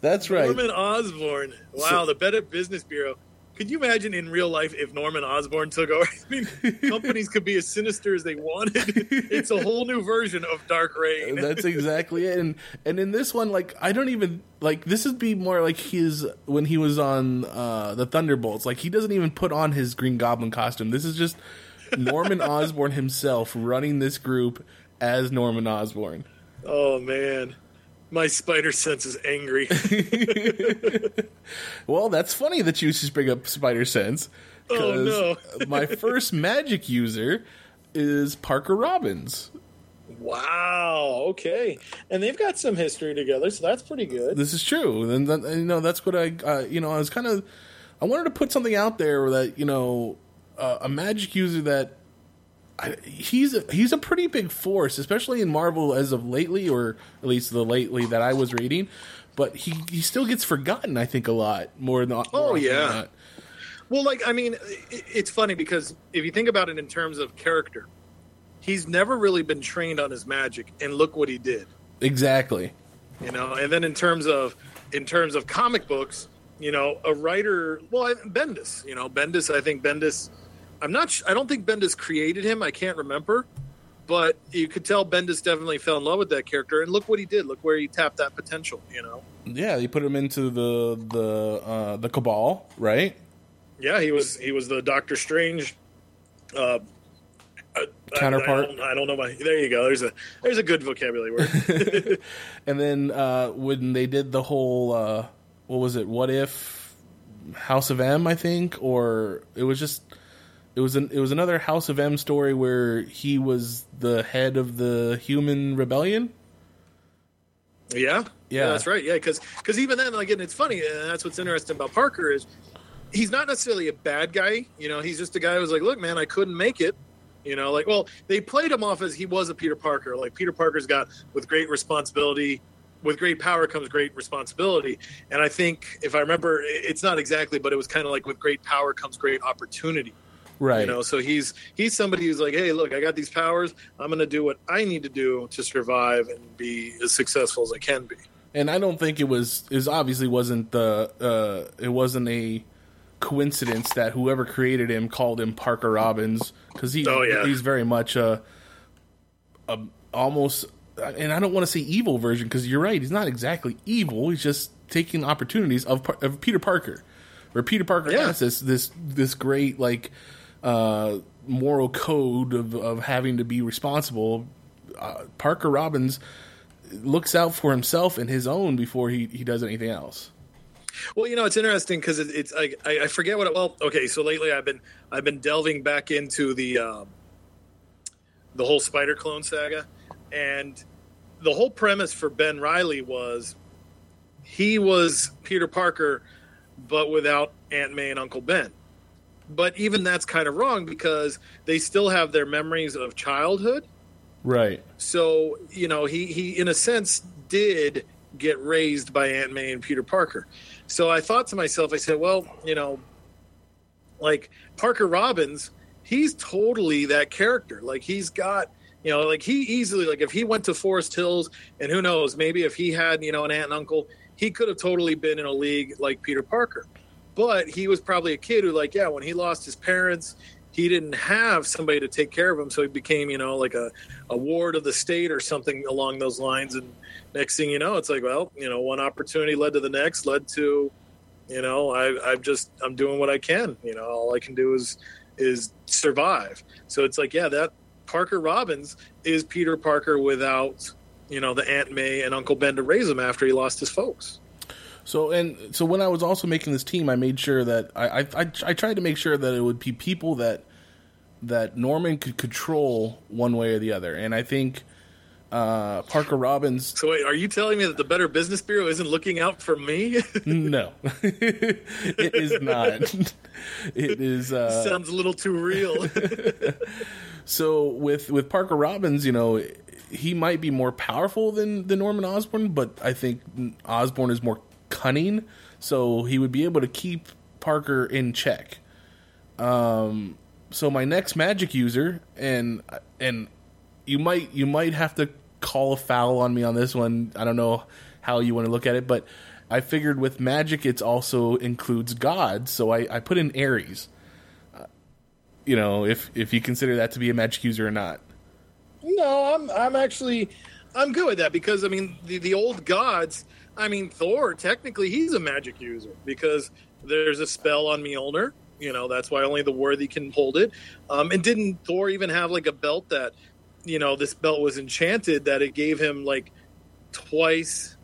That's right. Norman Osborn. Wow, so, the Better Business Bureau. Could you imagine in real life if Norman Osborn took over? I mean, companies could be as sinister as they wanted. It's a whole new version of Dark Reign. That's exactly it. And and in this one, like, I don't even, like, this would be more like his, when he was on uh, the Thunderbolts. Like, he doesn't even put on his Green Goblin costume. This is just Norman Osborn himself running this group as Norman Osborn. Oh, man. My spider sense is angry. Well, that's funny that you should bring up spider sense. Oh, no. My first magic user is Parker Robbins. Wow, okay. And they've got some history together, so that's pretty good. This is true. And, you know, that's what I, uh, you know, I was kind of, I wanted to put something out there that, you know, Uh, a magic user that I, he's a, he's a pretty big force, especially in Marvel as of lately, or at least the lately that I was reading. But he, he still gets forgotten, I think, a lot more than oh more yeah. Than not. Well, like I mean, it, it's funny because if you think about it in terms of character, he's never really been trained on his magic, and look what he did. Exactly. You know, and then in terms of in terms of comic books, you know, a writer, well, Bendis. You know, Bendis. I think Bendis. I'm not. Sh- I don't think Bendis created him. I can't remember, but you could tell Bendis definitely fell in love with that character. And look what he did. Look where he tapped that potential. You know. Yeah, he put him into the the uh, the Cabal, right? Yeah, he was he was the Doctor Strange uh, counterpart. I, I, don't, I don't know. My, there you go. There's a there's a good vocabulary word. And then uh, when they did the whole uh, what was it? What if House of M? I think, or it was just. It was an, it was another House of M story where he was the head of the human rebellion. Yeah, yeah, yeah that's right. Yeah, because because even then, like, and it's funny, and that's what's interesting about Parker is he's not necessarily a bad guy. You know, he's just a guy who was like, look, man, I couldn't make it. You know, like, well, they played him off as he was a Peter Parker. Like, Peter Parker's got with great responsibility. With great power comes great responsibility. And I think, if I remember, it's not exactly, but it was kind of like with great power comes great opportunity. Right. You know, so he's he's somebody who's like, hey, look, I got these powers. I'm going to do what I need to do to survive and be as successful as I can be. And I don't think it was is obviously wasn't the uh, it wasn't a coincidence that whoever created him called him Parker Robbins because he oh, yeah. he's very much a, a almost and I don't want to say evil version because you're right, he's not exactly evil. He's just taking opportunities of of Peter Parker, where Peter Parker yeah. has this this this great like. Uh, moral code of, of having to be responsible. Uh, Parker Robbins looks out for himself and his own before he, he does anything else. Well, you know, it's interesting because it, it's I, I forget what. It, well, okay, so lately I've been I've been delving back into the um, the whole Spider Clone saga, and the whole premise for Ben Reilly was he was Peter Parker, but without Aunt May and Uncle Ben. But even that's kind of wrong because they still have their memories of childhood. Right. So, you know, he, he in a sense did get raised by Aunt May and Peter Parker. So I thought to myself, I said, well, you know, like Parker Robbins, he's totally that character. Like he's got, you know, like he easily, like if he went to Forest Hills and who knows, maybe if he had, you know, an aunt and uncle, he could have totally been in a league like Peter Parker. But he was probably a kid who, like, yeah, when he lost his parents, he didn't have somebody to take care of him. So he became, you know, like a, a ward of the state or something along those lines. And next thing you know, it's like, well, you know, one opportunity led to the next, led to, you know, I, I've just, I'm doing what I can. You know, all I can do is is survive. So it's like, yeah, that Parker Robbins is Peter Parker without, you know, the Aunt May and Uncle Ben to raise him after he lost his folks. So and so when I was also making this team, I made sure that I I, I, I tried to make sure that it would be people that that Norman could control one way or the other, and I think. Uh, Parker Robbins. So wait, are you telling me that the Better Business Bureau isn't looking out for me? No, it is not. It is. Uh... Sounds a little too real. So with with Parker Robbins, you know, he might be more powerful than, than Norman Osborn, but I think Osborn is more cunning, so he would be able to keep Parker in check. Um. So my next magic user, and and you might you might have to call a foul on me on this one. I don't know how you want to look at it, but I figured with magic it also includes gods, so I, I put in Ares. Uh, you know, if if you consider that to be a magic user or not. No, I'm I'm actually I'm good with that because I mean the, the old gods. I mean Thor, technically he's a magic user because there's a spell on Mjolnir. You know, that's why only the worthy can hold it. Um, and didn't Thor even have like a belt that? You know, this belt was enchanted that it gave him like twice,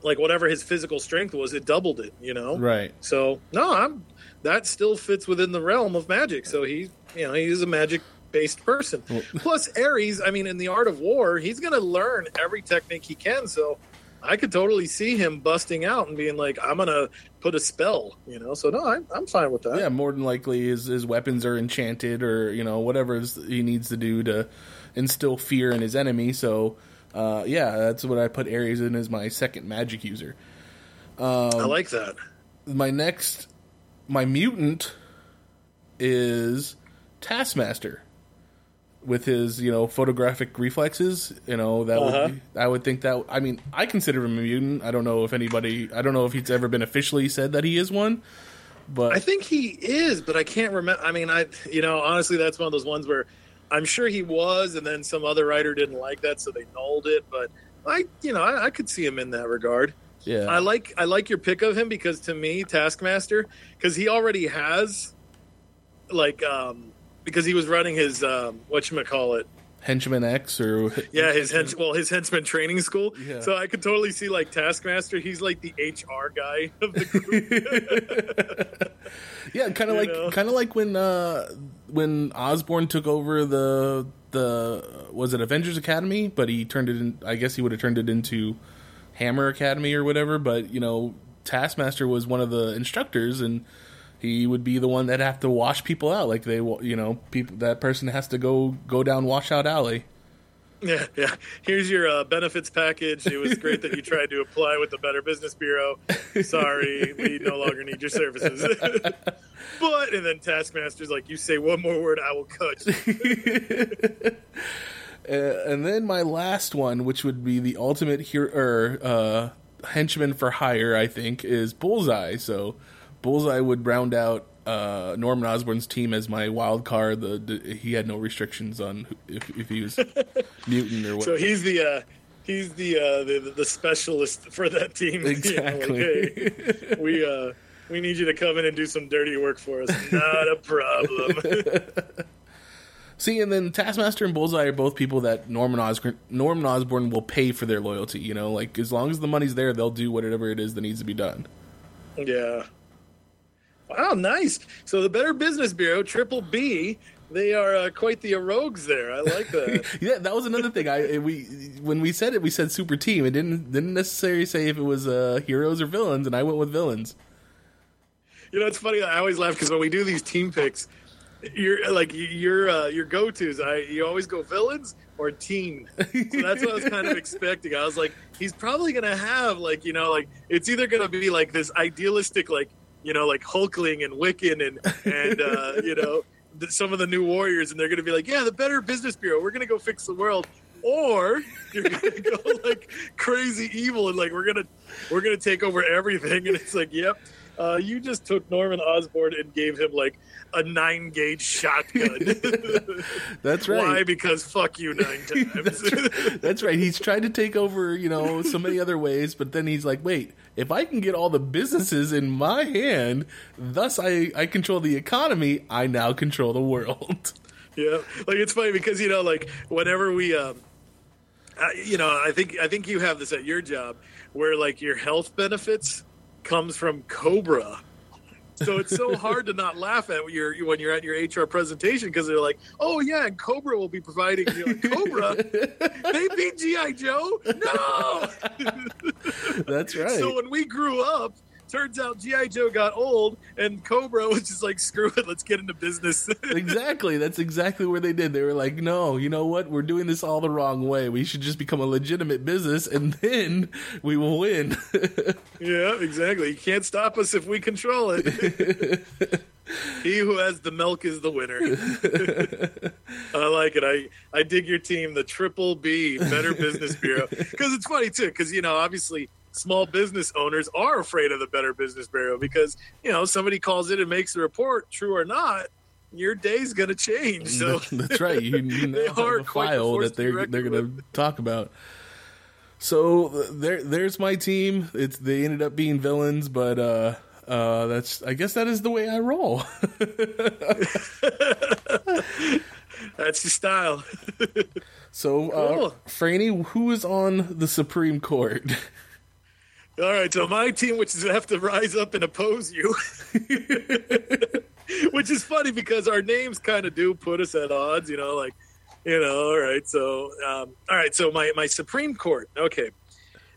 like whatever his physical strength was, it doubled it, you know? Right. So, no, I'm that still fits within the realm of magic. So he, you know, he's a magic based person. Well, plus, Ares, I mean, in the art of war, he's going to learn every technique he can. So I could totally see him busting out and being like, I'm going to put a spell, you know? So, no, I'm, I'm fine with that. Yeah, more than likely his, his weapons are enchanted or, you know, whatever he needs to do to instill fear in his enemy. So, uh, yeah, that's what I put Ares in as my second magic user. Um, I like that. My next, my mutant is Taskmaster. With his, you know, photographic reflexes, you know, that uh-huh. would be, I would think that, I mean, I consider him a mutant. I don't know if anybody, I don't know if he's ever been officially said that he is one, but. I think he is, but I can't remember. I mean, I, you know, honestly, that's one of those ones where I'm sure he was, and then some other writer didn't like that, so they nulled it, but I, you know, I, I could see him in that regard. Yeah. I like, I like your pick of him because to me, Taskmaster, because he already has, like, um, because he was running his um, whatchamacallit? Henchman X or yeah, his hench well, his henchman training school. Yeah. So I could totally see like Taskmaster. He's like the H R guy of the group. Yeah, kind of like kind of like when uh, when Osborn took over the the was it Avengers Academy, but he turned it. In, I guess he would have turned it into Hammer Academy or whatever. But you know, Taskmaster was one of the instructors and. He would be the one that have to wash people out, like they, you know, people. That person has to go go down washout alley. Yeah, yeah. Here's your uh, benefits package. It was great that you tried to apply with the Better Business Bureau. Sorry, we no longer need your services. But and then Taskmaster's like, you say one more word, I will cut you. uh, and then my last one, which would be the ultimate hero, er, uh, henchman for hire, I think, is Bullseye. So. Bullseye would round out uh, Norman Osborn's team as my wild card. The, the he had no restrictions on who, if, if he was mutant or whatever. So he's the uh, he's the, uh, the the specialist for that team. Exactly. You know, like, hey, we uh, we need you to come in and do some dirty work for us. Not a problem. See, and then Taskmaster and Bullseye are both people that Norman Osborn Norman Osborn will pay for their loyalty. You know, like as long as the money's there, they'll do whatever it is that needs to be done. Yeah. Wow, nice. So the Better Business Bureau, Triple B, they are uh, quite the rogues there. I like that. Yeah, that was another thing. I we when we said it, we said super team. It didn't didn't necessarily say if it was uh, heroes or villains, and I went with villains. You know, it's funny. I always laugh because when we do these team picks, you're like your uh, your go tos. I you always go villains or team. So that's what I was kind of expecting. I was like, he's probably gonna have like you know like it's either gonna be like this idealistic like. You know, like Hulkling and Wiccan and, and uh, you know, the, some of the new warriors. And they're going to be like, yeah, the Better Business Bureau. We're going to go fix the world. Or you're going to go like crazy evil and like we're going to we're going to take over everything. And it's like, yep, Uh, you just took Norman Osborn and gave him like a nine gauge shotgun. That's right. Why? Because fuck you nine times. That's right. That's right. He's tried to take over, you know, so many other ways, but then he's like, wait, if I can get all the businesses in my hand, thus I, I control the economy, I now control the world. Yeah. Like, it's funny because, you know, like whenever we, um, I, you know, I think, I think you have this at your job where like your health benefits comes from Cobra. So it's so hard to not laugh at when you're, when you're at your H R presentation because they're like, oh, yeah, and Cobra will be providing. You're like, Cobra? They beat G I. Joe? No! That's right. So when we grew up, turns out G I. Joe got old, and Cobra was just like, screw it, let's get into business. Exactly. That's exactly what they did. They were like, no, you know what? We're doing this all the wrong way. We should just become a legitimate business, and then we will win. Yeah, exactly. You can't stop us if we control it. He who has the milk is the winner. I like it. I, I dig your team, the Triple B, Better Business Bureau. Because it's funny, too, because, you know, obviously – small business owners are afraid of the Better Business Bureau because, you know, somebody calls in and makes a report, true or not, your day's going to change. So that's right. You, you know, they are a file that they're they're going to talk about. So there, there's my team. It's they ended up being villains, but uh, uh, that's I guess that is the way I roll. That's your style. So, cool. uh, Franny, who is on the Supreme Court? All right, so my team, which is have to rise up and oppose you, which is funny because our names kind of do put us at odds, you know, like, you know, all right, so, um, all right, so my, my Supreme Court, okay.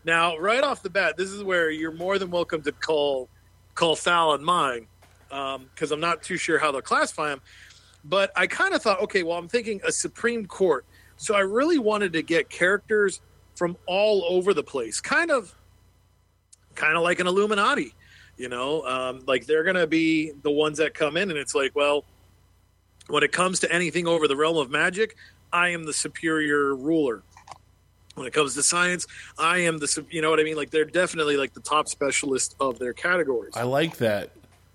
Now, right off the bat, this is where you're more than welcome to call call foul on mine because um, I'm not too sure how they'll classify them, but I kind of thought, okay, well, I'm thinking a Supreme Court, so I really wanted to get characters from all over the place, kind of, kind of like an Illuminati, you know, um, like they're going to be the ones that come in and it's like, well, when it comes to anything over the realm of magic, I am the superior ruler. When it comes to science, I am the, you know what I mean? Like they're definitely like the top specialist of their categories. I like that.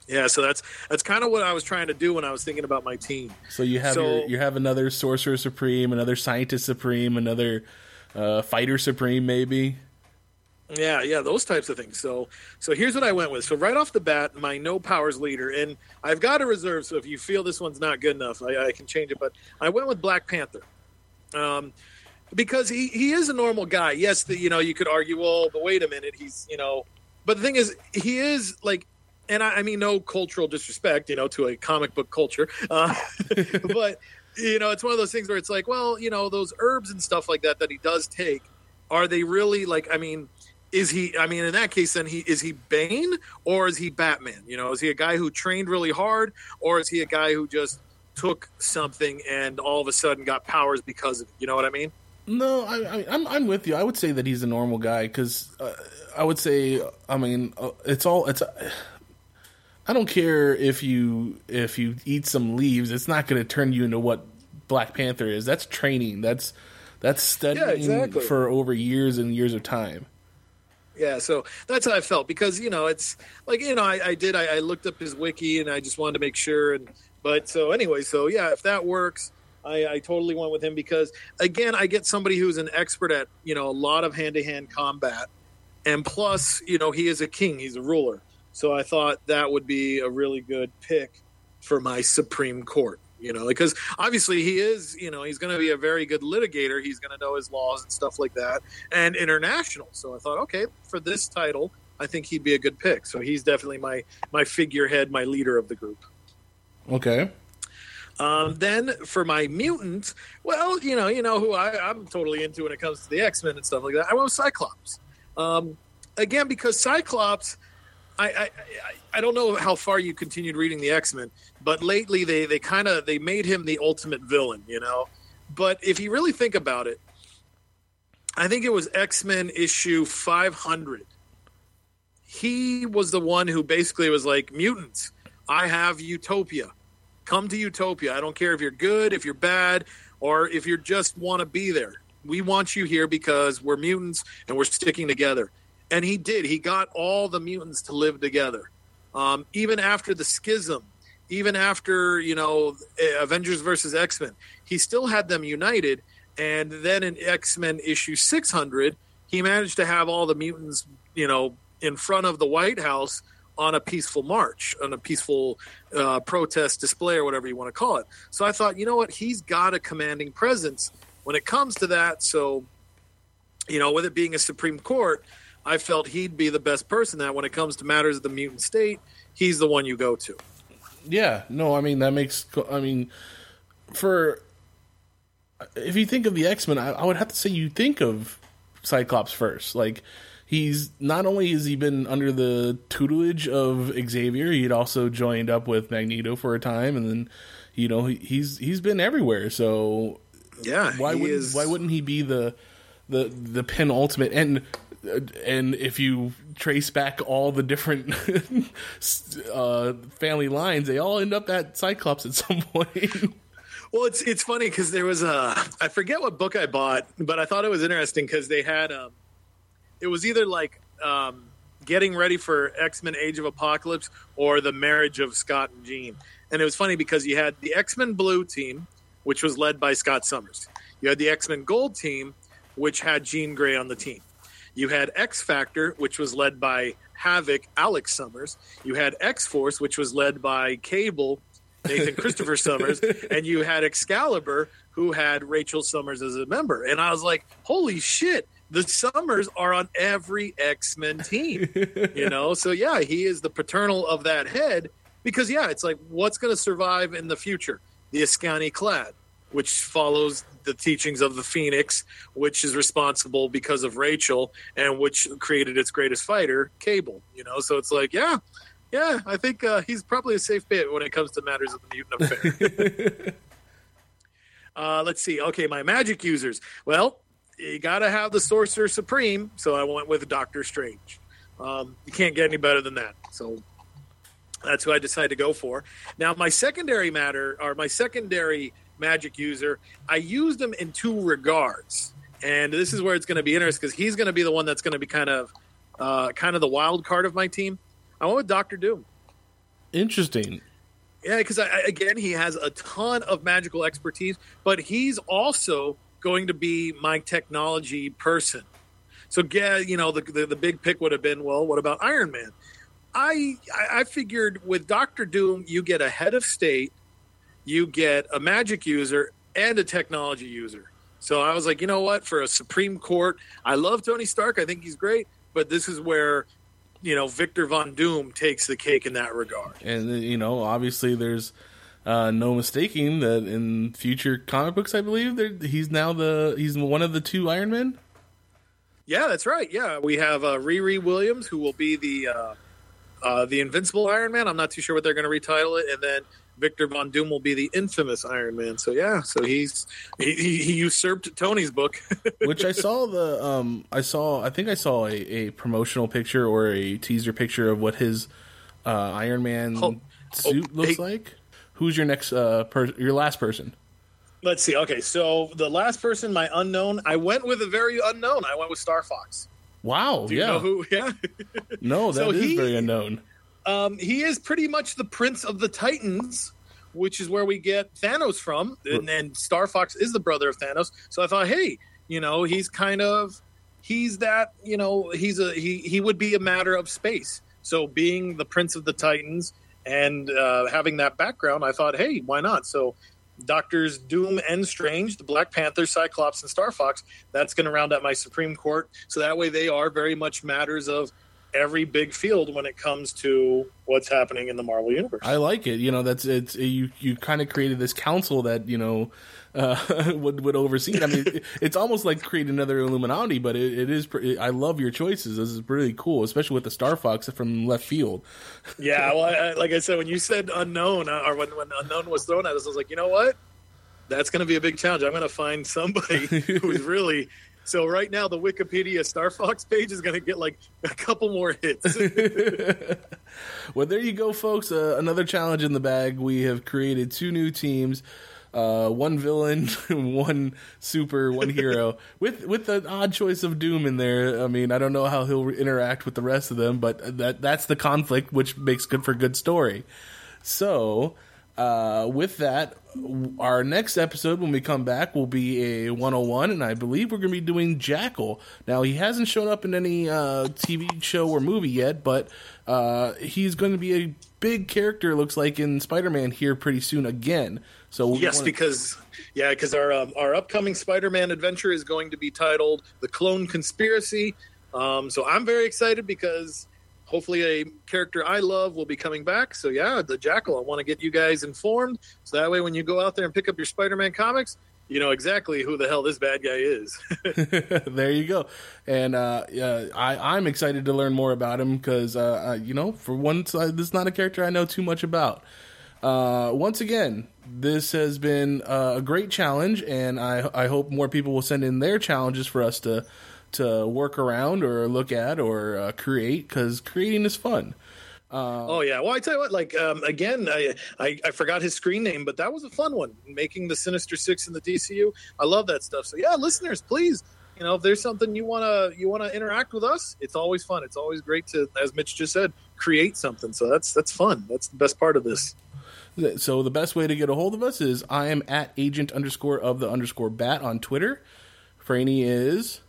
Yeah. So that's, that's kind of what I was trying to do when I was thinking about my team. So you have, so, your, you have another Sorcerer Supreme, another Scientist Supreme, another uh, Fighter Supreme, maybe. Yeah, yeah, those types of things. So so here's what I went with. So right off the bat, my no powers leader, and I've got a reserve, so if you feel this one's not good enough, I, I can change it. But I went with Black Panther um, because he, he is a normal guy. Yes, the, you know, you could argue, well, but wait a minute, he's, you know. But the thing is, he is like, and I, I mean no cultural disrespect, you know, to a comic book culture, uh, but, you know, it's one of those things where it's like, well, you know, those herbs and stuff like that that he does take, are they really like, I mean, Is he, I mean, in that case, then he, is he Bane or is he Batman? You know, is he a guy who trained really hard or is he a guy who just took something and all of a sudden got powers because of it? You know what I mean? No, I, I, I'm I'm with you. I would say that he's a normal guy because uh, I would say, I mean, uh, it's all, it's, uh, I don't care if you, if you eat some leaves, it's not going to turn you into what Black Panther is. That's training. That's, that's studying yeah, exactly. for over years and years of time. Yeah, so that's how I felt because, you know, it's like, you know, I, I did, I, I looked up his wiki and I just wanted to make sure. And But so anyway, so yeah, if that works, I, I totally went with him because, again, I get somebody who's an expert at, you know, a lot of hand-to-hand combat. And plus, you know, he is a king. He's a ruler. So I thought that would be a really good pick for my Supreme Court, you know, because obviously he is, you know, he's going to be a very good litigator. He's going to know his laws and stuff like that and international. So I thought, okay, for this title, I think he'd be a good pick. So he's definitely my, my figurehead, my leader of the group. Okay. Um, then for my mutant, well, you know, you know who I, I'm totally into when it comes to the X-Men and stuff like that. I went with Cyclops. Um, again, because Cyclops, I, I, I don't know how far you continued reading the X-Men, but lately they, they kind of, they made him the ultimate villain, you know? But if you really think about it, I think it was X-Men issue five hundred. He was the one who basically was like, mutants, I have Utopia. Come to Utopia. I don't care if you're good, if you're bad, or if you just want to be there. We want you here because we're mutants and we're sticking together. And he did. He got all the mutants to live together. Um, even after the schism, even after, you know, Avengers versus X-Men, he still had them united. And then in X-Men issue six hundred, he managed to have all the mutants, you know, in front of the White House on a peaceful march, on a peaceful uh, protest display or whatever you want to call it. So I thought, you know what? He's got a commanding presence when it comes to that. So, you know, with it being a Supreme Court, I felt he'd be the best person that when it comes to matters of the mutant state, he's the one you go to. Yeah. No, I mean, that makes – I mean, for – if you think of the X-Men, I, I would have to say you think of Cyclops first. Like, he's – not only has he been under the tutelage of Xavier, he'd also joined up with Magneto for a time, and then, you know, he, he's he's been everywhere. So yeah, why wouldn't is... why wouldn't he be the the the penultimate? And – And if you trace back all the different uh, family lines, they all end up at Cyclops at some point. Well, it's it's funny because there was a – I forget what book I bought, but I thought it was interesting because they had um, – it was either like um, Getting Ready for X-Men Age of Apocalypse or The Marriage of Scott and Jean. And it was funny because you had the X-Men Blue team, which was led by Scott Summers. You had the X-Men Gold team, which had Jean Grey on the team. You had X-Factor, which was led by Havoc, Alex Summers. You had X-Force, which was led by Cable, Nathan Christopher Summers. And you had Excalibur, who had Rachel Summers as a member. And I was like, holy shit, the Summers are on every X-Men team. You know? So, yeah, he is the paternal of that head. Because, yeah, it's like, what's going to survive in the future? The Ascani Clad, which follows the teachings of the Phoenix, which is responsible because of Rachel and which created its greatest fighter, Cable, you know? So it's like, yeah, yeah, I think uh, he's probably a safe bet when it comes to matters of the mutant affair. uh, let's see. Okay, my magic users. Well, you got to have the Sorcerer Supreme, so I went with Doctor Strange. Um, you can't get any better than that, so that's who I decided to go for. Now, my secondary matter, or my secondary magic user, I used him in two regards, and this is where it's going to be interesting because he's going to be the one that's going to be kind of uh kind of the wild card of my team. I went with Doctor Doom. Interesting. Yeah, because I, again, he has a ton of magical expertise, but he's also going to be my technology person. So, you know, the the, the big pick would have been, well, what about Iron Man? I I figured with Doctor Doom you get a head of state, you get a magic user and a technology user. So I was like, you know what? For a Supreme Court, I love Tony Stark. I think he's great. But this is where, you know, Victor Von Doom takes the cake in that regard. And, you know, obviously there's uh, no mistaking that in future comic books, I believe, he's now the he's one of the two Iron Men. Yeah, that's right. Yeah, we have uh, Riri Williams, who will be the, uh, uh, the Invincible Iron Man. I'm not too sure what they're going to retitle it. And then Victor Von Doom will be the infamous Iron Man. So yeah, so he's he, he usurped Tony's book, which I saw the um I saw I think I saw a, a promotional picture or a teaser picture of what his uh, Iron Man oh, suit oh, looks hey. like. Who's your next uh per- your last person? Let's see. Okay, so the last person, my unknown, I went with a very unknown. I went with Star Fox. Wow. Do you yeah. know who? Yeah. No, that so is he, very unknown. Um, he is pretty much the Prince of the Titans, which is where we get Thanos from, and, and Star Fox is the brother of Thanos. So I thought, hey, you know, he's kind of, he's that, you know, he's a he he would be a matter of space. So being the Prince of the Titans and uh, having that background, I thought, hey, why not? So Doctors Doom and Strange, the Black Panther, Cyclops, and Star Fox, that's going to round out my Supreme Court. So that way they are very much matters of every big field when it comes to what's happening in the Marvel universe. I like it. You know, that's it's you. You kind of created this council that you know uh, would would oversee it. I mean, it, it's almost like create another Illuminati, but it, it is. Pretty, I love your choices. This is really cool, especially with the Star Fox from left field. Yeah, well, I, like I said, when you said unknown, or when, when unknown was thrown at us, I was like, you know what? That's going to be a big challenge. I'm going to find somebody who's really. So right now, the Wikipedia Star Fox page is going to get like a couple more hits. Well, there you go, folks. Uh, another challenge in the bag. We have created two new teams. uh, one villain, one super, one hero, with with the odd choice of Doom in there. I mean, I don't know how he'll re- interact with the rest of them, but that that's the conflict, which makes good for good story. So, uh, with that, our next episode, when we come back, will be a one oh one, and I believe we're going to be doing Jackal. Now, he hasn't shown up in any uh, T V show or movie yet, but uh, he's going to be a big character, looks like, in Spider-Man here pretty soon again. So we'll yes, wanna... because yeah, because our um, our upcoming Spider-Man adventure is going to be titled The Clone Conspiracy. Um, so I'm very excited because hopefully a character I love will be coming back. So, yeah, the Jackal. I want to get you guys informed. So that way when you go out there and pick up your Spider-Man comics, you know exactly who the hell this bad guy is. There you go. And uh, yeah, I, I'm excited to learn more about him because, uh, uh, you know, for one side, this is not a character I know too much about. Uh, once again, this has been uh, a great challenge, and I, I hope more people will send in their challenges for us to to work around or look at or uh, create, because creating is fun. Uh, oh yeah, well I tell you what, like um, again, I, I I forgot his screen name, but that was a fun one. Making the Sinister Six in the D C U, I love that stuff. So yeah, listeners, please, you know, if there's something you wanna you wanna interact with us, it's always fun. It's always great to, as Mitch just said, create something. So that's that's fun. That's the best part of this. So the best way to get a hold of us is I am at agent underscore of the underscore bat on Twitter. Franny is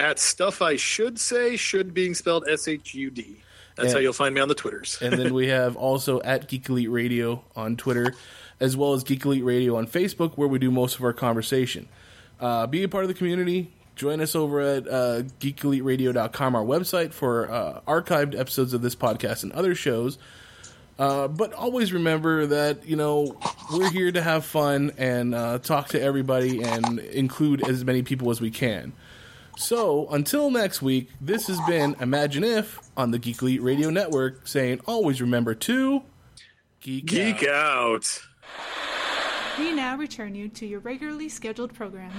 at stuff I should say, should being spelled S H U D. That's and, how you'll find me on the Twitters. And then we have also at Geek Elite Radio on Twitter, as well as Geek Elite Radio on Facebook, where we do most of our conversation. Uh, be a part of the community. Join us over at uh, geek elite radio dot com, our website, for uh, archived episodes of this podcast and other shows. Uh, but always remember that, you know, we're here to have fun and uh, talk to everybody and include as many people as we can. So, until next week, this has been Imagine If on the Geek Elite Radio Network, saying always remember to geek, geek out. out. We now return you to your regularly scheduled program.